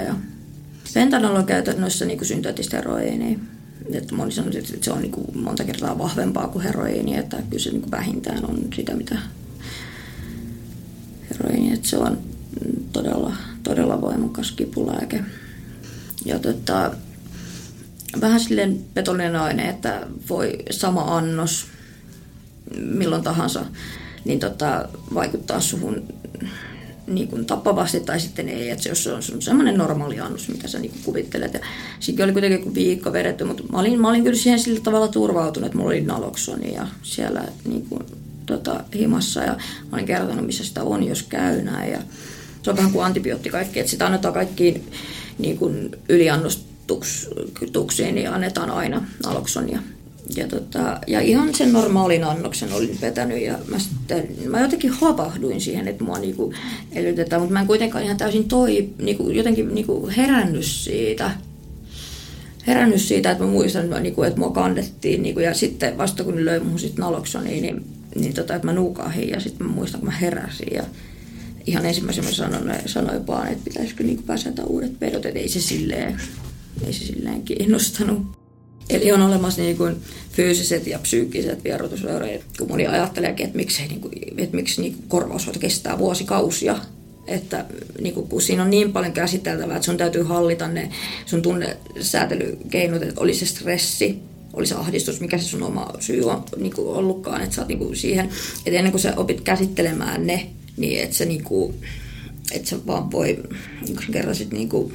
Fentanyl on käytännössä niin synteettistä heroiinia. Että moni sanoi, että se on niin kuin monta kertaa vahvempaa kuin heroiini, että kyllä se niin kuin vähintään on sitä, mitä heroiini. Että se on todella, todella voimakas kipulääke. Ja tota, vähän silleen petollinen aine, että voi sama annos milloin tahansa niin tota, vaikuttaa suhun niin kuin tappavasti tai sitten ei, että jos se on semmoinen normaali annus, mitä sä niin kuin kuvittelet. Ja sitten oli kuitenkin viikko vedetty, mutta mä olin, mä olin kyllä siihen sillä tavalla turvautunut, että mulla oli naloksoni ja siellä niin kuin, tota, himassa ja mä olin kertonut, missä sitä on, jos käy näin. Ja se on vähän kuin antibiootti kaikki, että sitä annetaan kaikkiin niin kuin yliannostuksiin, niin annetaan aina naloksonia. Ja, tota, ja ihan sen normaalin annoksen olin vetänyt ja mä, sitten, mä jotenkin havahduin siihen, että mua niinku elytetään, mutta mä en kuitenkaan ihan täysin toi, niinku, jotenkin niinku herännyt siitä, herännyt siitä, että mä muistan, että mua kannettiin niinku, ja sitten vasta kun ne löi mun sit naloksoniin, niin, niin tota, että mä nuukahin ja sitten mä muistan, kun mä heräsin ja ihan ensimmäisenä mä sanoin, sanoin vaan, että pitäisikö niinku pääsätä uudet pedot, että ei se silleen, ei se silleen kiinnostanut. Eli on olemassa niin kuin fyysiset ja psyykkiset vierotusvaiheet. Kun moni ajatteleekin, että miksei, niin kuin, että miksi niin kuin korvaushoito kestää vuosikausia. Että niin kuin, kun siinä on niin paljon käsiteltävää, että sun täytyy hallita ne sun tunnesäätelykeinot, että oli se stressi, oli se ahdistus, mikä se sun oma syy on niin kuin ollutkaan. Että sä oot niin kuin siihen, että ennen kuin sä opit käsittelemään ne, niin että sä, niin kuin, että sä vaan voi niin kuin kerran sit niin kuin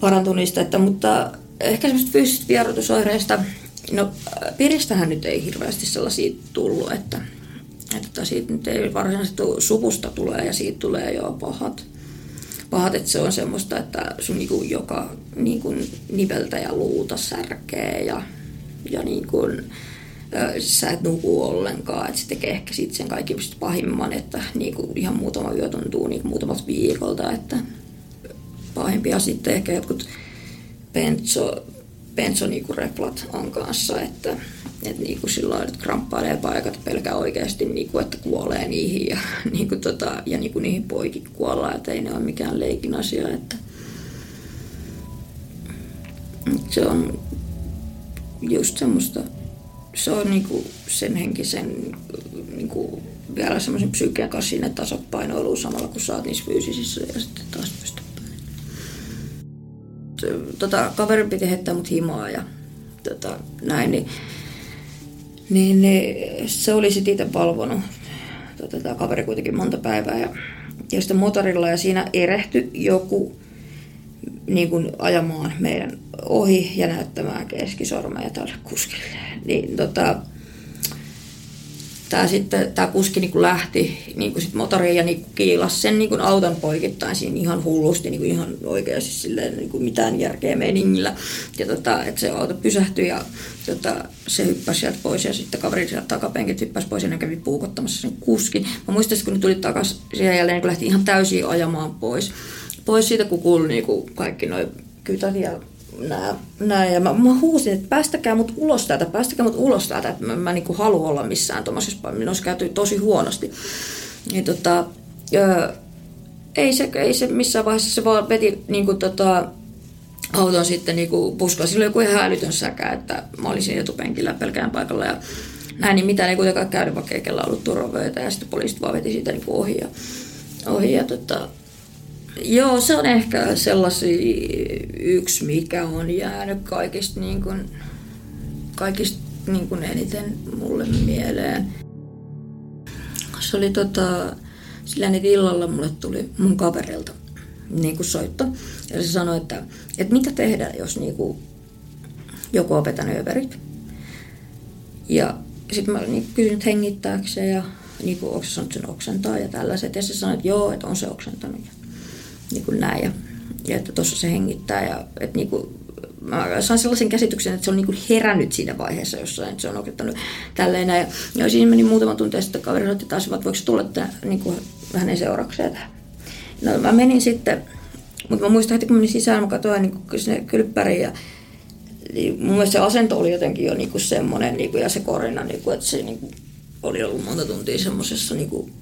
parantua niistä. Että, mutta ehkä semmoiset fyysiset vierotusoireista, no piristähän nyt ei hirveästi sellaisia tullut, että, että siitä nyt ei varsinaisesti suvusta tulee ja siitä tulee jo pahat. Pahat, että se on semmoista, että sun niinku joka niinku niveltä ja luuta särkee ja, ja niinku, sä et nuku ollenkaan, että se tekee ehkä sitten sen kaikki pahimman, että niinku ihan muutama yö tuntuu niinku muutamat viikolta, että pahimpia sitten ehkä jotkut Benzo, benzo-reflat on kanssa, että, että niinku silloin nyt kramppailee paikat pelkää oikeasti, niinku, että kuolee niihin ja, niinku, tota, ja niinku niihin poikin kuollaan, että ei ne ole mikään leikin asia. Että se on just semmoista, se on niinku sen henkisen niinku, vielä semmoisen psyykkien kanssa siinä tasapainoiluun samalla, kun sä oot niissä fyysisissä ja sitten taas pystyy. Tota, kaveri piti heittää mut himaa ja tota, näin, niin, niin, niin se oli sit itse valvonut tota, tää kaveri kuitenkin monta päivää ja, ja sitten motorilla ja siinä erehtyi joku niin kun ajamaan meidän ohi ja näyttämään keskisormeja tälle kuskille. Niin, tota, tää, sitten, tää kuski niin kun lähti niin kun sit motoriin ja niin kiilasi sen niin kun auton poikittain siinä ihan hullusti, niin kun ihan oikeasti silleen niin kun mitään järkeä meiningillä. Ja tota, et se auto pysähtyi ja tota, se hyppäsi sieltä pois ja sitten kaveri sieltä takapenkit hyppäsi pois ja ne kävi puukottamassa sen kuskin. Mä muistan, kun ne tuli takaisin siihen jälleen, kun lähti ihan täysin ajamaan pois. Pois siitä, kun kuului niin kun kaikki noi kytät ja Nää, nää, ja mä, mä huusin, että päästäkää mut ulos täältä, päästäkää mut ulos täältä, että mä, mä niinku haluan olla missään tuommoisessa paikassa, minä olisi käyty tosi huonosti. Ja tota, ö, ei, se, ei se missään vaiheessa, se vaan veti niinku tota, auton sitten niinku puskaan, sillä oli joku ihan älytön säkä, että mä olisin etupenkillä pelkään paikalla ja näin, niin mitään ei kuitenkaan käynyt, vaikka ei kellään ollut turvavöitä ja sitten poliisit vaan veti siitä niinku ohi ja, ohi ja tota, joo, se on ehkä sellaisia yksi, mikä on jäänyt kaikista, niin kuin, kaikista niin kuin eniten mulle mieleen. Se oli tota, sillä niitä illalla mulle tuli mun kaverilta niin kuin soitto. Ja se sanoi, että, että mitä tehdä, jos niin kuin, joku on vetänyt överit. Ja sitten mä niin kysyin hengittääkseen ja niin kuin, onko se sanonut sen oksentaa ja tällaiset. Ja se sanoi, että joo, että on se oksentanut. niin kuin näin ja, ja että tuossa se hengittää ja että niin kuin mä saan sellaisen käsityksen, että se on niin herännyt siinä vaiheessa jossain, että se on oikeuttanut tälleen. Ja, ja siinä meni muutama tunti ja sitten kaveri soitti taas, että voiko tulla tämän, niin kuin, hänen seurakseen tähän. No mä menin sitten, mutta mä muistan, että kun menin sisään, mä katsoin niin sinne kylppäriin ja niin mun mielestä se asento oli jotenkin jo niin semmoinen niin ja se korina, niin kuin, että se niin oli ollut monta tuntia semmoisessa niin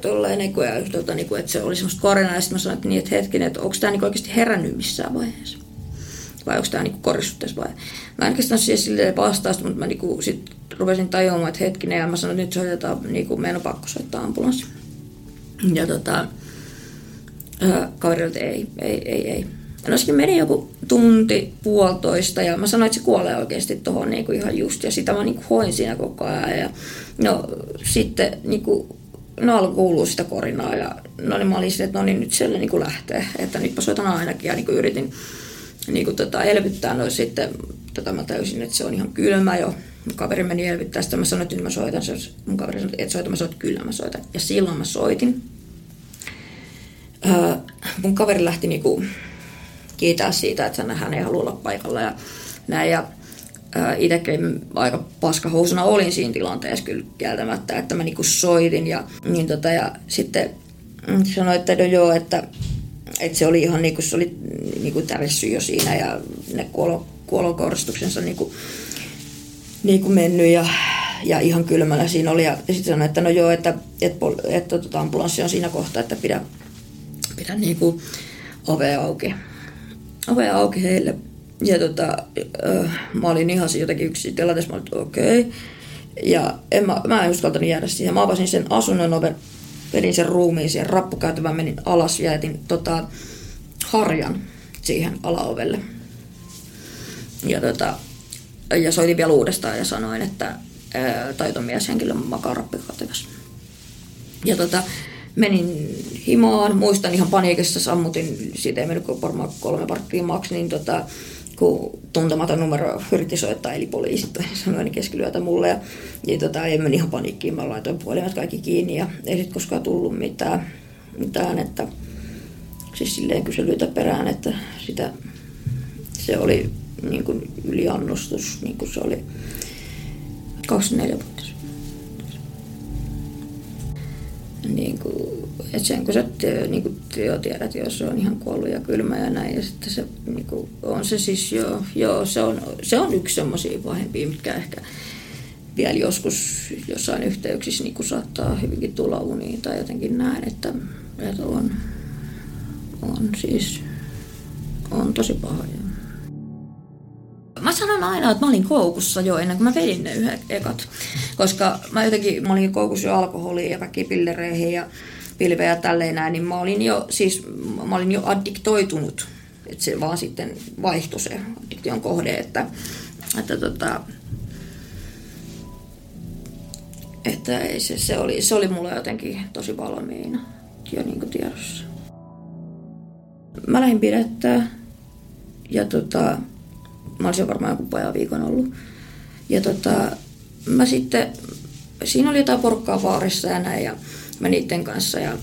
tolleen niin ja tuota, niin kuin, että se oli semmoista korinaa ja sitten mä sanoin, että, niin, että hetkinen, että onko tämä niin oikeasti herännyt missään vaiheessa? Vai onko tämä niinku korissut tässä vai? Mä en oikeastaan siihen silleen vastausta, mutta mä niinku sit rupesin tajuamaan, että hetkinen, ja mä sanoin, että nyt soitetaan, niinku, meidän on pakko soittaa ambulanssi. Ja tota, äh, kaverilta ei, ei, ei, ei. No sitten meni joku tunti, puolitoista, ja mä sanoin, että se kuolee oikeasti tohon niinku ihan just, ja sitä mä niinku hoin siinä koko ajan, ja no sitten niinku, no alkoi kuulua sitä korinaa, ja no niin mä olin silleen, että no niin nyt siellä niinku lähtee, että nyt mä soitan ainakin, ja niinku yritin niinku tota elvyttää, no sitten tota mä täysin, että se on ihan kylmä jo. Mun kaveri meni elvyttää, sitten mä sanoin, että nyt mä soitan. Mun kaveri sanoi, että soita, mä soitan, kyllä mä soitan. Ja silloin mä soitin. Öö, mun kaveri lähti niinku kiitää siitä, että hän ei halua olla paikalla ja näin. Ja öö, itsekin aika paskahousuna olin siinä tilanteessa kyllä kieltämättä, että mä niinku soitin. Ja, niin tota, ja sitten sanoi, että no joo, että että se oli ihan niinku se oli niinku tärissy jo siinä ja ne kuolo, kuolokorstuksensa niinku niinku mennyt ja ja ihan kylmällä siinä oli ja, ja sitten sanoi, että no joo, että että että tota ambulanssi on siinä kohtaa, että pidä pidä niinku ove auki. Ove auki heille. Ja tota öö, mä olin ihan siinä jotenkin yksin tilanteessa, mä olin, että okei. Okay. Ja en mä mä en uskaltanut jäädä siihen. Mä avasin sen asunnon oven. Vedin sen ruumiin siihen rappukäytävään, menin alas ja jätin tota, harjan siihen alaovelle. Ja, tota, ja soitin vielä uudestaan ja sanoin, että ää, taitomies henkilö makaa rappukäytävässä. Ja tota, menin himaan, muistan ihan paniikissa sammutin, siitä ei mennyt kuin varmaan kolme parkkiin maksi, niin tota, kun tuntematon numero yritti soittaa, eli poliisit, ja sanoin keskilyötä mulle. Ja, ja tota, ei meni ihan paniikkiin, mä laitoin puhelimet kaikki kiinni, ja ei sitten koskaan tullut mitään. mitään että, siis silleen kyselyitä perään, että sitä, se oli niin kuin yliannostus, niin kuin se oli kaksikymmentäneljä vuotta. Niin kuin, et sen kun sä niinku, tiedät, jos se on ihan kuollut ja kylmä ja näin, ja sitten se niinku, on se siis joo, joo se, on, se on yksi semmoisia pahempia, mitkä ehkä vielä joskus jossain yhteyksissä niinku, saattaa hyvinkin tulla uniin tai jotenkin näin, että, että on, on siis on tosi paha. Mä sanon aina, että mä olin koukussa jo ennen kuin mä vedin ne yhdet ekat, koska mä jotenkin mä olin koukussa jo alkoholiin ja kaikkiin pillereihin ja pilvejä ja tälleen näin, niin mä olin jo, siis, mä olin jo addiktoitunut, että se vaan sitten vaihtui se addiktion kohde, että, että, tota, että ei se, se, oli, se oli mulla jotenkin tosi valmiina jo niin kuin tiedossa. Mä lähdin pidättää ja tota... Mä olisin varmaan joku vajaa viikon ollut. Ja tota, mä sitten, siinä oli jotain porukkaa baarissa ja näin, ja mä niiden kanssa. Ja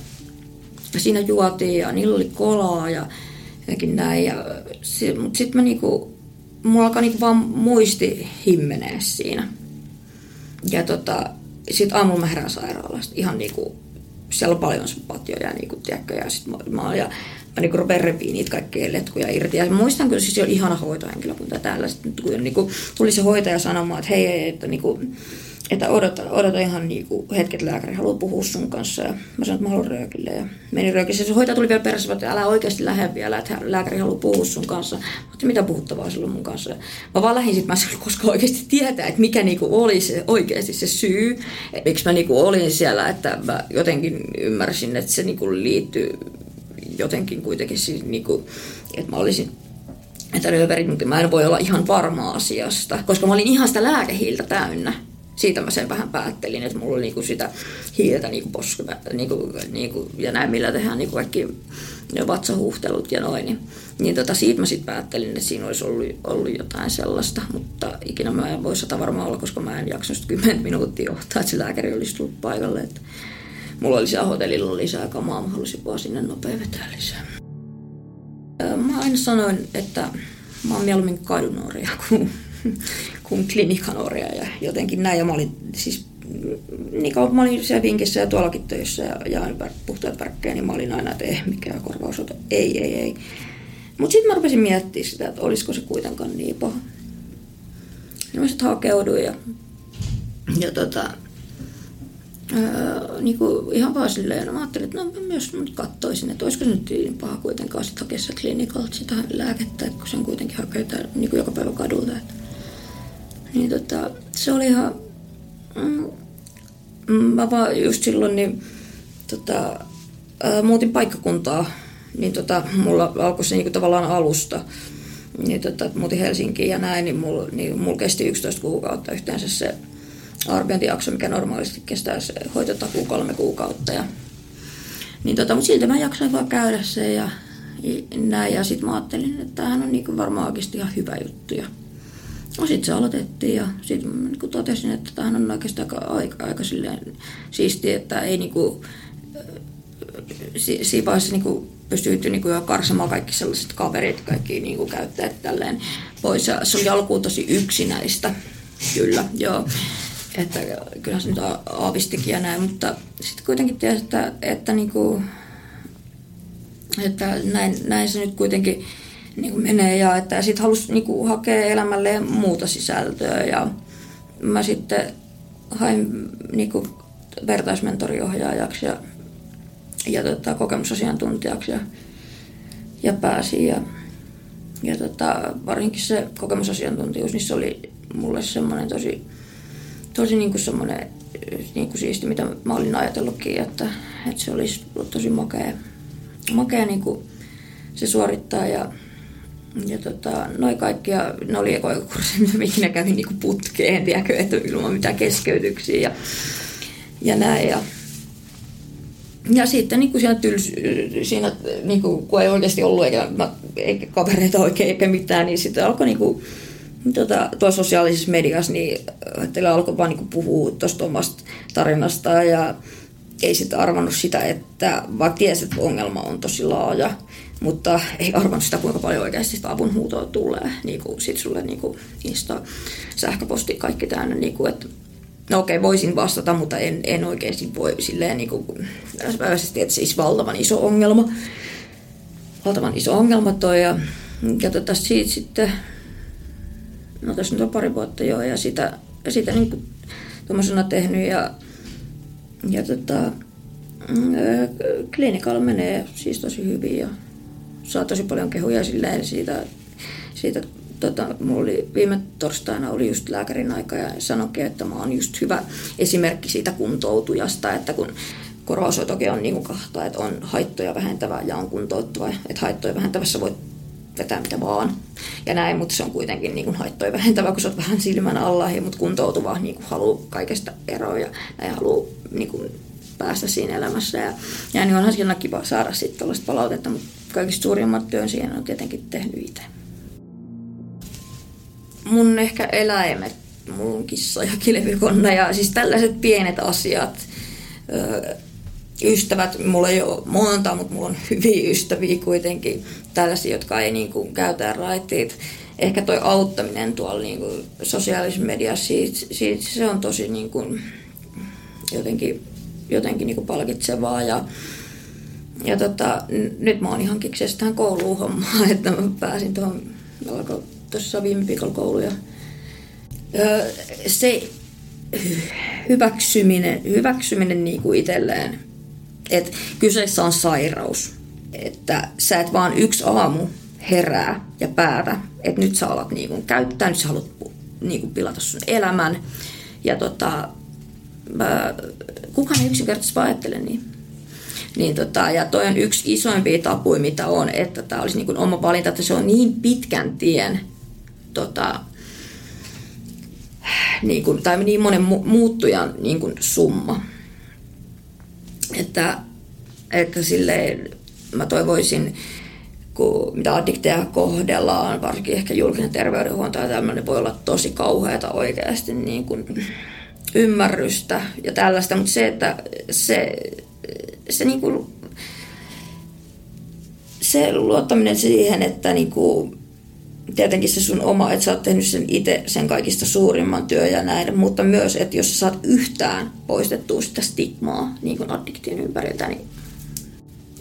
siinä juotiin ja niillä oli kolaa ja jotenkin näin. Ja, mut sit mä niinku, mulla alkaa niinku vaan muisti himmenee siinä. Ja tota, sit aamulla mä herään sairaalasta. Ihan niinku, siellä on paljon patjoja niinku, tiedätkö, ja sit mä, mä ja mä niinku rupean repiin niitä kaikkia letkuja irti. Ja muistan, kun siis oli ihana hoitohenkilökunta täällä. Sitten kun niinku tuli se hoitaja sanomaan, että hei, hei että, niinku, että odota, odota ihan niinku hetket, lääkäri haluaa puhua sun kanssa. Ja mä sanoin, että mä haluan röökille. Ja menin röökille. Se hoitaja tuli vielä perässä, että älä oikeasti lähde vielä, että lääkäri haluaa puhua sun kanssa. Mä ajattelin, mitä puhuttavaa silloin mun kanssa. Ja mä vaan lähdin sitten, mä sanoin, koska oikeasti tietää, että mikä niinku oli se, oikeasti se syy. Miksi mä niinku olin siellä, että mä jotenkin ymmärsin, että se niinku liittyy... jotenkin kuitenkin siis niinku, että mä olisin, että rööverit, mutta mä en voi olla ihan varma asiasta, koska mä olin ihan sitä lääkehiiltä täynnä. Siitä mä sen vähän päättelin, että mulla oli niinku sitä hiiltä niinku poskipä, niinku, niinku, ja näin millä tehdään niinku kaikki vatsahuhtelut ja noin. Niin, niin tota, siitä mä sitten päättelin, että siinä olisi ollut, ollut jotain sellaista, mutta ikinä mä en voi sata varmaan olla, koska mä en jaksanut kymmenen minuuttia johtaa, että se lääkäri olisi tullut paikalle. Että mulla oli siellä hotellilla lisää kamaa, mä halusin vaan sinne nopea vetää lisää. Mä aina sanoin, että mä oon mieluummin kadunorja kuin, kuin klinikanorja ja jotenkin näin. Ja mä olin siis, niin kauan mä olin siellä Vinkissä ja tuollakin töissä ja jaan puhtaat värkkejä, niin mä olin aina, että eh, mikään korvausota, ei, ei, ei. Mutta sitten mä rupesin miettimään sitä, että olisiko se kuitenkaan niin paha. Ja mä sitten hakeuduin ja, ja tota, Öö, niin kuin ihan vaan silleen, mä ajattelin, että no, myös nyt katsoisin, että olisiko se nyt niin paha kuitenkaan sitten hakea se klinikalta sitä lääkettä, kun sen kuitenkin hakee täällä, niin kuin joka päivä kadulta. Että. Niin tota, se oli ihan, mm, mä vaan just silloin niin, tota, ää, muutin paikkakuntaa, niin tota, mulla alkoi se niin kuin tavallaan alusta. Niin tota, muutin Helsinkiin ja näin, niin mulla niin mul kesti yksitoista kuukautta yhteensä se arviointijakso, mikä normaalisti kestää se hoitotakuu kolme kuukautta. Ja, niin tota, mutta silti mä jaksoin vaan käydä se ja, ja näin. Ja sit mä ajattelin, että tämähän on niinku varmaan oikeasti ihan hyvä juttu. Ja, no sit se aloitettiin ja sit mä niinku totesin, että tämähän on oikeasti aika, aika, aika siistiä, että ei niinku, si, siinä vaiheessa niinku pystytty niinku jo karsamaan kaikki sellaiset kaverit, kaikki niinku käyttäjät tälleen pois. Ja se oli alkuun tosi yksinäistä, kyllä, joo. Että kyllähän se nyt aavistikin ja näin, mutta sitten kuitenkin tiesi, että, että, niinku, että näin, näin se nyt kuitenkin niinku menee ja että sitten halusi niinku hakea elämälleen muuta sisältöä ja mä sitten hain niinku vertaismentoriohjaajaksi ja, ja tota, kokemusasiantuntijaksi ja, ja pääsin ja, ja tota, varsinkin se kokemusasiantuntijuus, niin se oli mulle semmoinen tosi Tosi niin kuin semmoinen niin kuin siisti, mitä mä olin ajatellutkin, että, että se olisi ollut tosi makea, makea niin kuin se suorittaa. Ja, ja tota, noi kaikkia, ne oli ekoja kursseja, mitä ikinä kävin niin kuin putkeen, en tiedäkö, että ilman mitään keskeytyksiä ja, ja näin. Ja, ja sitten niin kuin siinä, tyls, siinä niin kuin, kun ei oikeasti ollut eikä, mä, eikä kavereita oikein eikä mitään, niin sitten alkoi niin kuin, Tuota, tuossa sosiaalisessa mediassa niin teillä alkoi vaan niin puhua tuosta omasta tarinastaan ja ei sitten arvannut sitä, että vaikka tiesi, että ongelma on tosi laaja, mutta ei arvannut sitä, kuinka paljon oikeasti sitä avun huutoa tulee. Niin sitten sulle niin kuin Insta, sähköposti, kaikki täynnä, niin kuin, että no okei, voisin vastata, mutta en, en oikeasti voi silleen niin kuin täyspäiväisesti, että siis valtavan iso ongelma. Valtavan iso ongelma toi ja, ja tota, siitä sitten no tässä nyt on pari vuotta jo ja sitä, sitä niinku tuommoisena tehnyt ja, ja tota, klinikalla menee siis tosi hyvin ja saa tosi paljon kehuja silleen siitä, siitä tota, mulla oli viime torstaina oli just lääkärin aika ja sanoikin, että mä oon just hyvä esimerkki siitä kuntoutujasta, että kun korvaushoitokin on niinku kahta, että on haittoja vähentävää ja on kuntouttava, että haittoja vähentävässä voi vetää mitä vaan ja näin, mutta se on kuitenkin niin kuin haittoja vähentävä, kun sä oot vähän silmän alla, mutta kuntoutuva niin kuin haluaa kaikesta eroa ja, ja haluaa niin kuin päästä siinä elämässä. Ja, ja niin onhan siinä kiva saada sitten tuollaista palautetta, mutta kaikista suurimmat työn siihen on tietenkin tehnyt itse. Mun ehkä eläimet, mun kissa ja kilpikonna ja siis tällaiset pienet asiat. Öö, Ystävät, mulla ei ole monta, mutta mulla on hyviä ystäviä kuitenkin, tällaisia, jotka ei niin kuin käytä raitiit. Ehkä toi auttaminen tuolla niin kuin sosiaalisessa mediassa, siitä, siitä, se on tosi niin kuin jotenkin, jotenkin niin kuin palkitsevaa. Ja, ja tota, n- nyt mä oon ihan kikseessä tähän kouluun hommaan, että mä pääsin tuohon, alkoi tuossa viime viikolla kouluja. Öö, se hyväksyminen, hyväksyminen niin kuin itselleen. Et kyseessä on sairaus, että sä et vaan yksi aamu herää ja päätä, että nyt sä alat niinku käyttää, nyt sä haluat niinku pilata sun elämän. Ja tota, mä, kukaan ei yksinkertaisesti vaan ajattele niin. niin tota, ja toi on yksi isoimpia tapuja, mitä on, että tää olisi niinku oma valinta, että se on niin pitkän tien tota, niinku, tai niin monen mu- muuttujan niinku, summa. Että, että silleen mä toivoisin, kun mitä addikteja kohdellaan, varsinkin ehkä julkinen terveydenhuolto ja tämmöinen voi olla tosi kauheata oikeasti niin kuin ymmärrystä ja tällaista, mutta se, että se, se, niin kuin, se luottaminen siihen, että niinku, tietenkin se sun oma, että sä oot tehnyt sen itse sen kaikista suurimman työn ja näin, mutta myös, että jos sä saat yhtään poistettua sitä stigmaa niin kuin addiktion ympäriltä, niin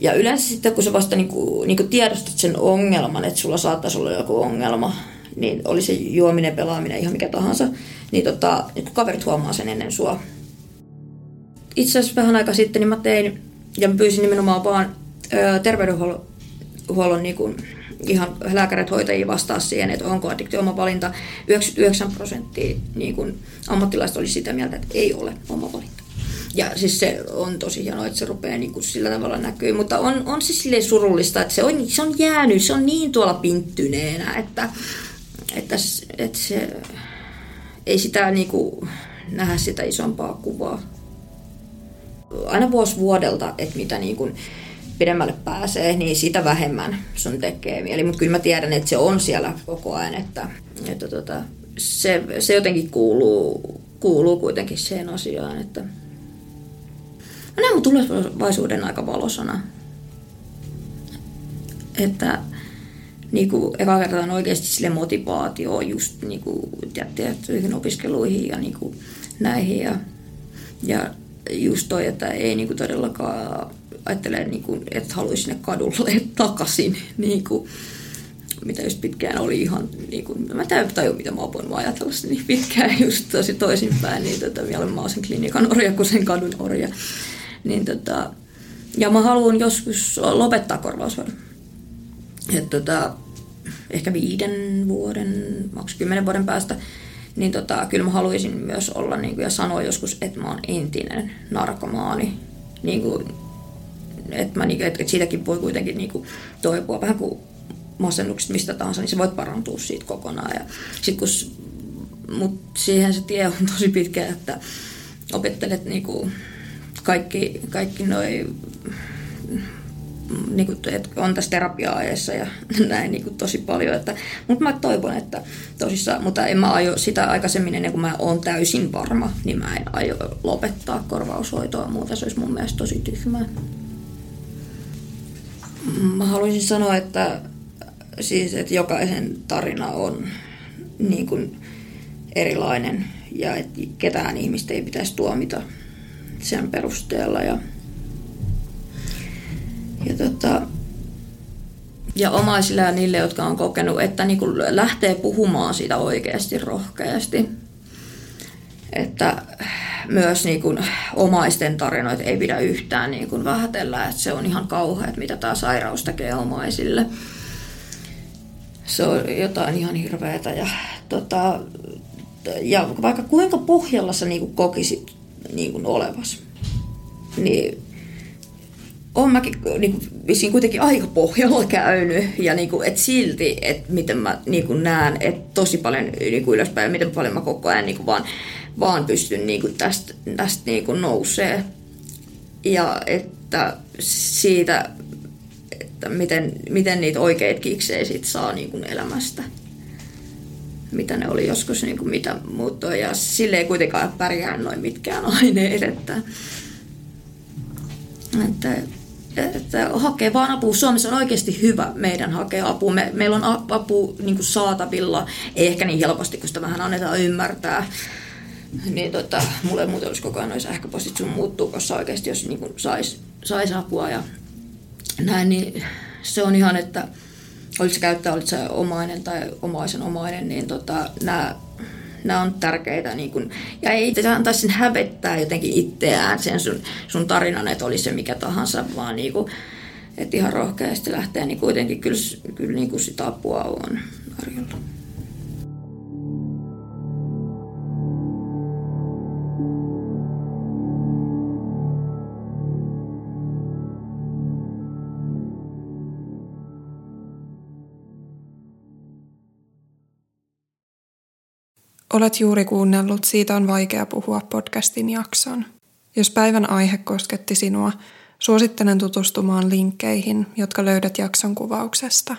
ja yleensä sitten, kun sä vasta niin kuin, niin kuin tiedostat sen ongelman, että sulla saattaisi olla joku ongelma, niin oli se juominen, pelaaminen, ihan mikä tahansa, niin, tota, niin kun kaverit huomaa sen ennen sua. Itse asiassa vähän aikaa sitten niin mä tein, ja mä pyysin nimenomaan vaan ö, terveydenhuollon niin kuin, ihan lääkärit, hoitajia vastaa siihen, että onko addiktio oma valinta. yhdeksänkymmentäyhdeksän prosenttia niin kuin, ammattilaiset oli sitä mieltä, että ei ole oma valinta. Ja siis se on tosi hienoa, että se rupeaa niin kuin sillä tavalla näkyy, mutta on, on se silleen surullista, että se on, se on jäänyt, se on niin tuolla pinttyneenä, että, että, että se, ei sitä niin kuin nähdä sitä isompaa kuvaa. Aina vuosi vuodelta, että mitä niin kuin pidemmälle pääsee, niin sitä vähemmän sun tekee mieli, mutta kyllä mä tiedän, että se on siellä koko ajan, että, että tota, se, se jotenkin kuuluu, kuuluu kuitenkin siihen asiaan, että mä näen mun tulevaisuuden aika valosana. Että niinku eka kertaan oikeasti sille motivaatio just niinku tiettyihin opiskeluihin ja niinku näihin ja ja just toi, että ei niinku todellakaan ajattele niinku, että haluaisi sinne kadulle takaisin niinku, mitä just pitkään oli ihan niinku, mä en tajua mitä mä voin vaan ajatella sitä niin pitkään just tosi toisinpäin, niin tota, vielä mä oon sen klinikan orja kuin sen kadun orja. Niin tota, ja mä haluan joskus lopettaa korvaushoidon. Tota, ehkä viiden vuoden, maks kymmenen vuoden päästä. Niin tota, kyllä mä haluaisin myös olla niin kuin, ja sanoa joskus, että mä oon entinen narkomaani. Niin kuin, että, mä, niin kuin, että siitäkin voi kuitenkin niin kuin, toipua vähän kuin masennukset mistä tahansa, niin sä voit parantua siitä kokonaan. Ja sit, kun, mut siihen se tie on tosi pitkä, että opettelet niin kuin, Kaikki, kaikki noi, niinku, on tässä terapia-ajassa ja näin niinku, tosi paljon. Mutta mä toivon, että tosissaan, mutta en mä aio sitä aikaisemmin ennen kuin mä oon täysin varma, niin mä en aio lopettaa korvaushoitoa. Muuten se olisi mun mielestä tosi tyhmää. Mä haluaisin sanoa, että, siis, että jokaisen tarina on niin kuin, erilainen ja että ketään ihmistä ei pitäisi tuomita sen perusteella ja, ja, tota, ja omaisille ja niille, jotka on kokenut, että niin kun lähtee puhumaan siitä oikeasti rohkeasti. Että myös niin kun omaisten tarinoita ei pidä yhtään niin kun vähätellä, että se on ihan kauhea, että mitä tämä sairaus tekee omaisille. Se on jotain ihan hirveätä ja, tota, ja vaikka kuinka pohjalla sä niin kun kokisit niin kuin olevas. Niin on mäkin niin kuin, vissiin kuitenkin aika pohjalla käynyt ja niin kuin, et silti, että miten mä niin kuin näen, että tosi paljon niin kuin ylöspäin ja miten paljon mä koko ajan niin kuin vaan, vaan pystyn niin kuin tästä, tästä niin kuin nousee. Ja että siitä, että miten, miten niitä oikeat kiksejä sit saa niin kuin elämästä. Mitä ne oli joskus, niin kuin mitä muuttui, ja sille ei kuitenkaan pärjää noin mitkään aineet, että, että, että hakee vaan apua. Suomessa on oikeasti hyvä meidän hakea apua. Me, meillä on apua niin kuin saatavilla, ei ehkä niin helposti, kun sitä vähän annetaan ymmärtää. Niin, tota, mulle muuten olisi koko ajan noissa sähköpostit sun muuttuu, koska oikeasti jos niin saisi sais apua ja näin, niin se on ihan, että olit sä käyttää, olit sä omainen tai omaisen omainen, niin tota, nämä, nämä on tärkeitä. Niin kun, ja ei itse antaisi sen hävettää jotenkin itseään sen sun, sun tarinan, että oli se mikä tahansa, vaan niin kun, et ihan rohkeasti lähtee, niin kuitenkin kyllä, kyllä niin kun sitä apua on tarjolla. Olet juuri kuunnellut Siitä on vaikea puhua -podcastin jakson. Jos päivän aihe kosketti sinua, suosittelen tutustumaan linkkeihin, jotka löydät jakson kuvauksesta.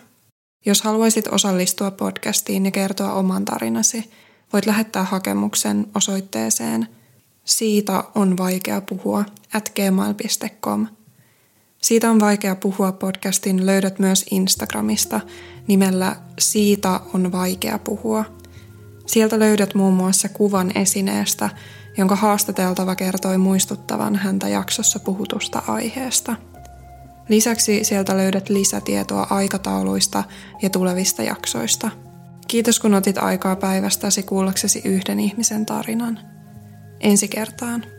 Jos haluaisit osallistua podcastiin ja kertoa oman tarinasi, voit lähettää hakemuksen osoitteeseen siitä on vaikea puhua at gmail piste com. Siitä on vaikea puhua podcastin löydät myös Instagramista nimellä Siitä on vaikea puhua. Sieltä löydät muun muassa kuvan esineestä, jonka haastateltava kertoi muistuttavan häntä jaksossa puhutusta aiheesta. Lisäksi sieltä löydät lisätietoa aikatauluista ja tulevista jaksoista. Kiitos kun otit aikaa päivästäsi kuullaksesi yhden ihmisen tarinan. Ensi kertaan.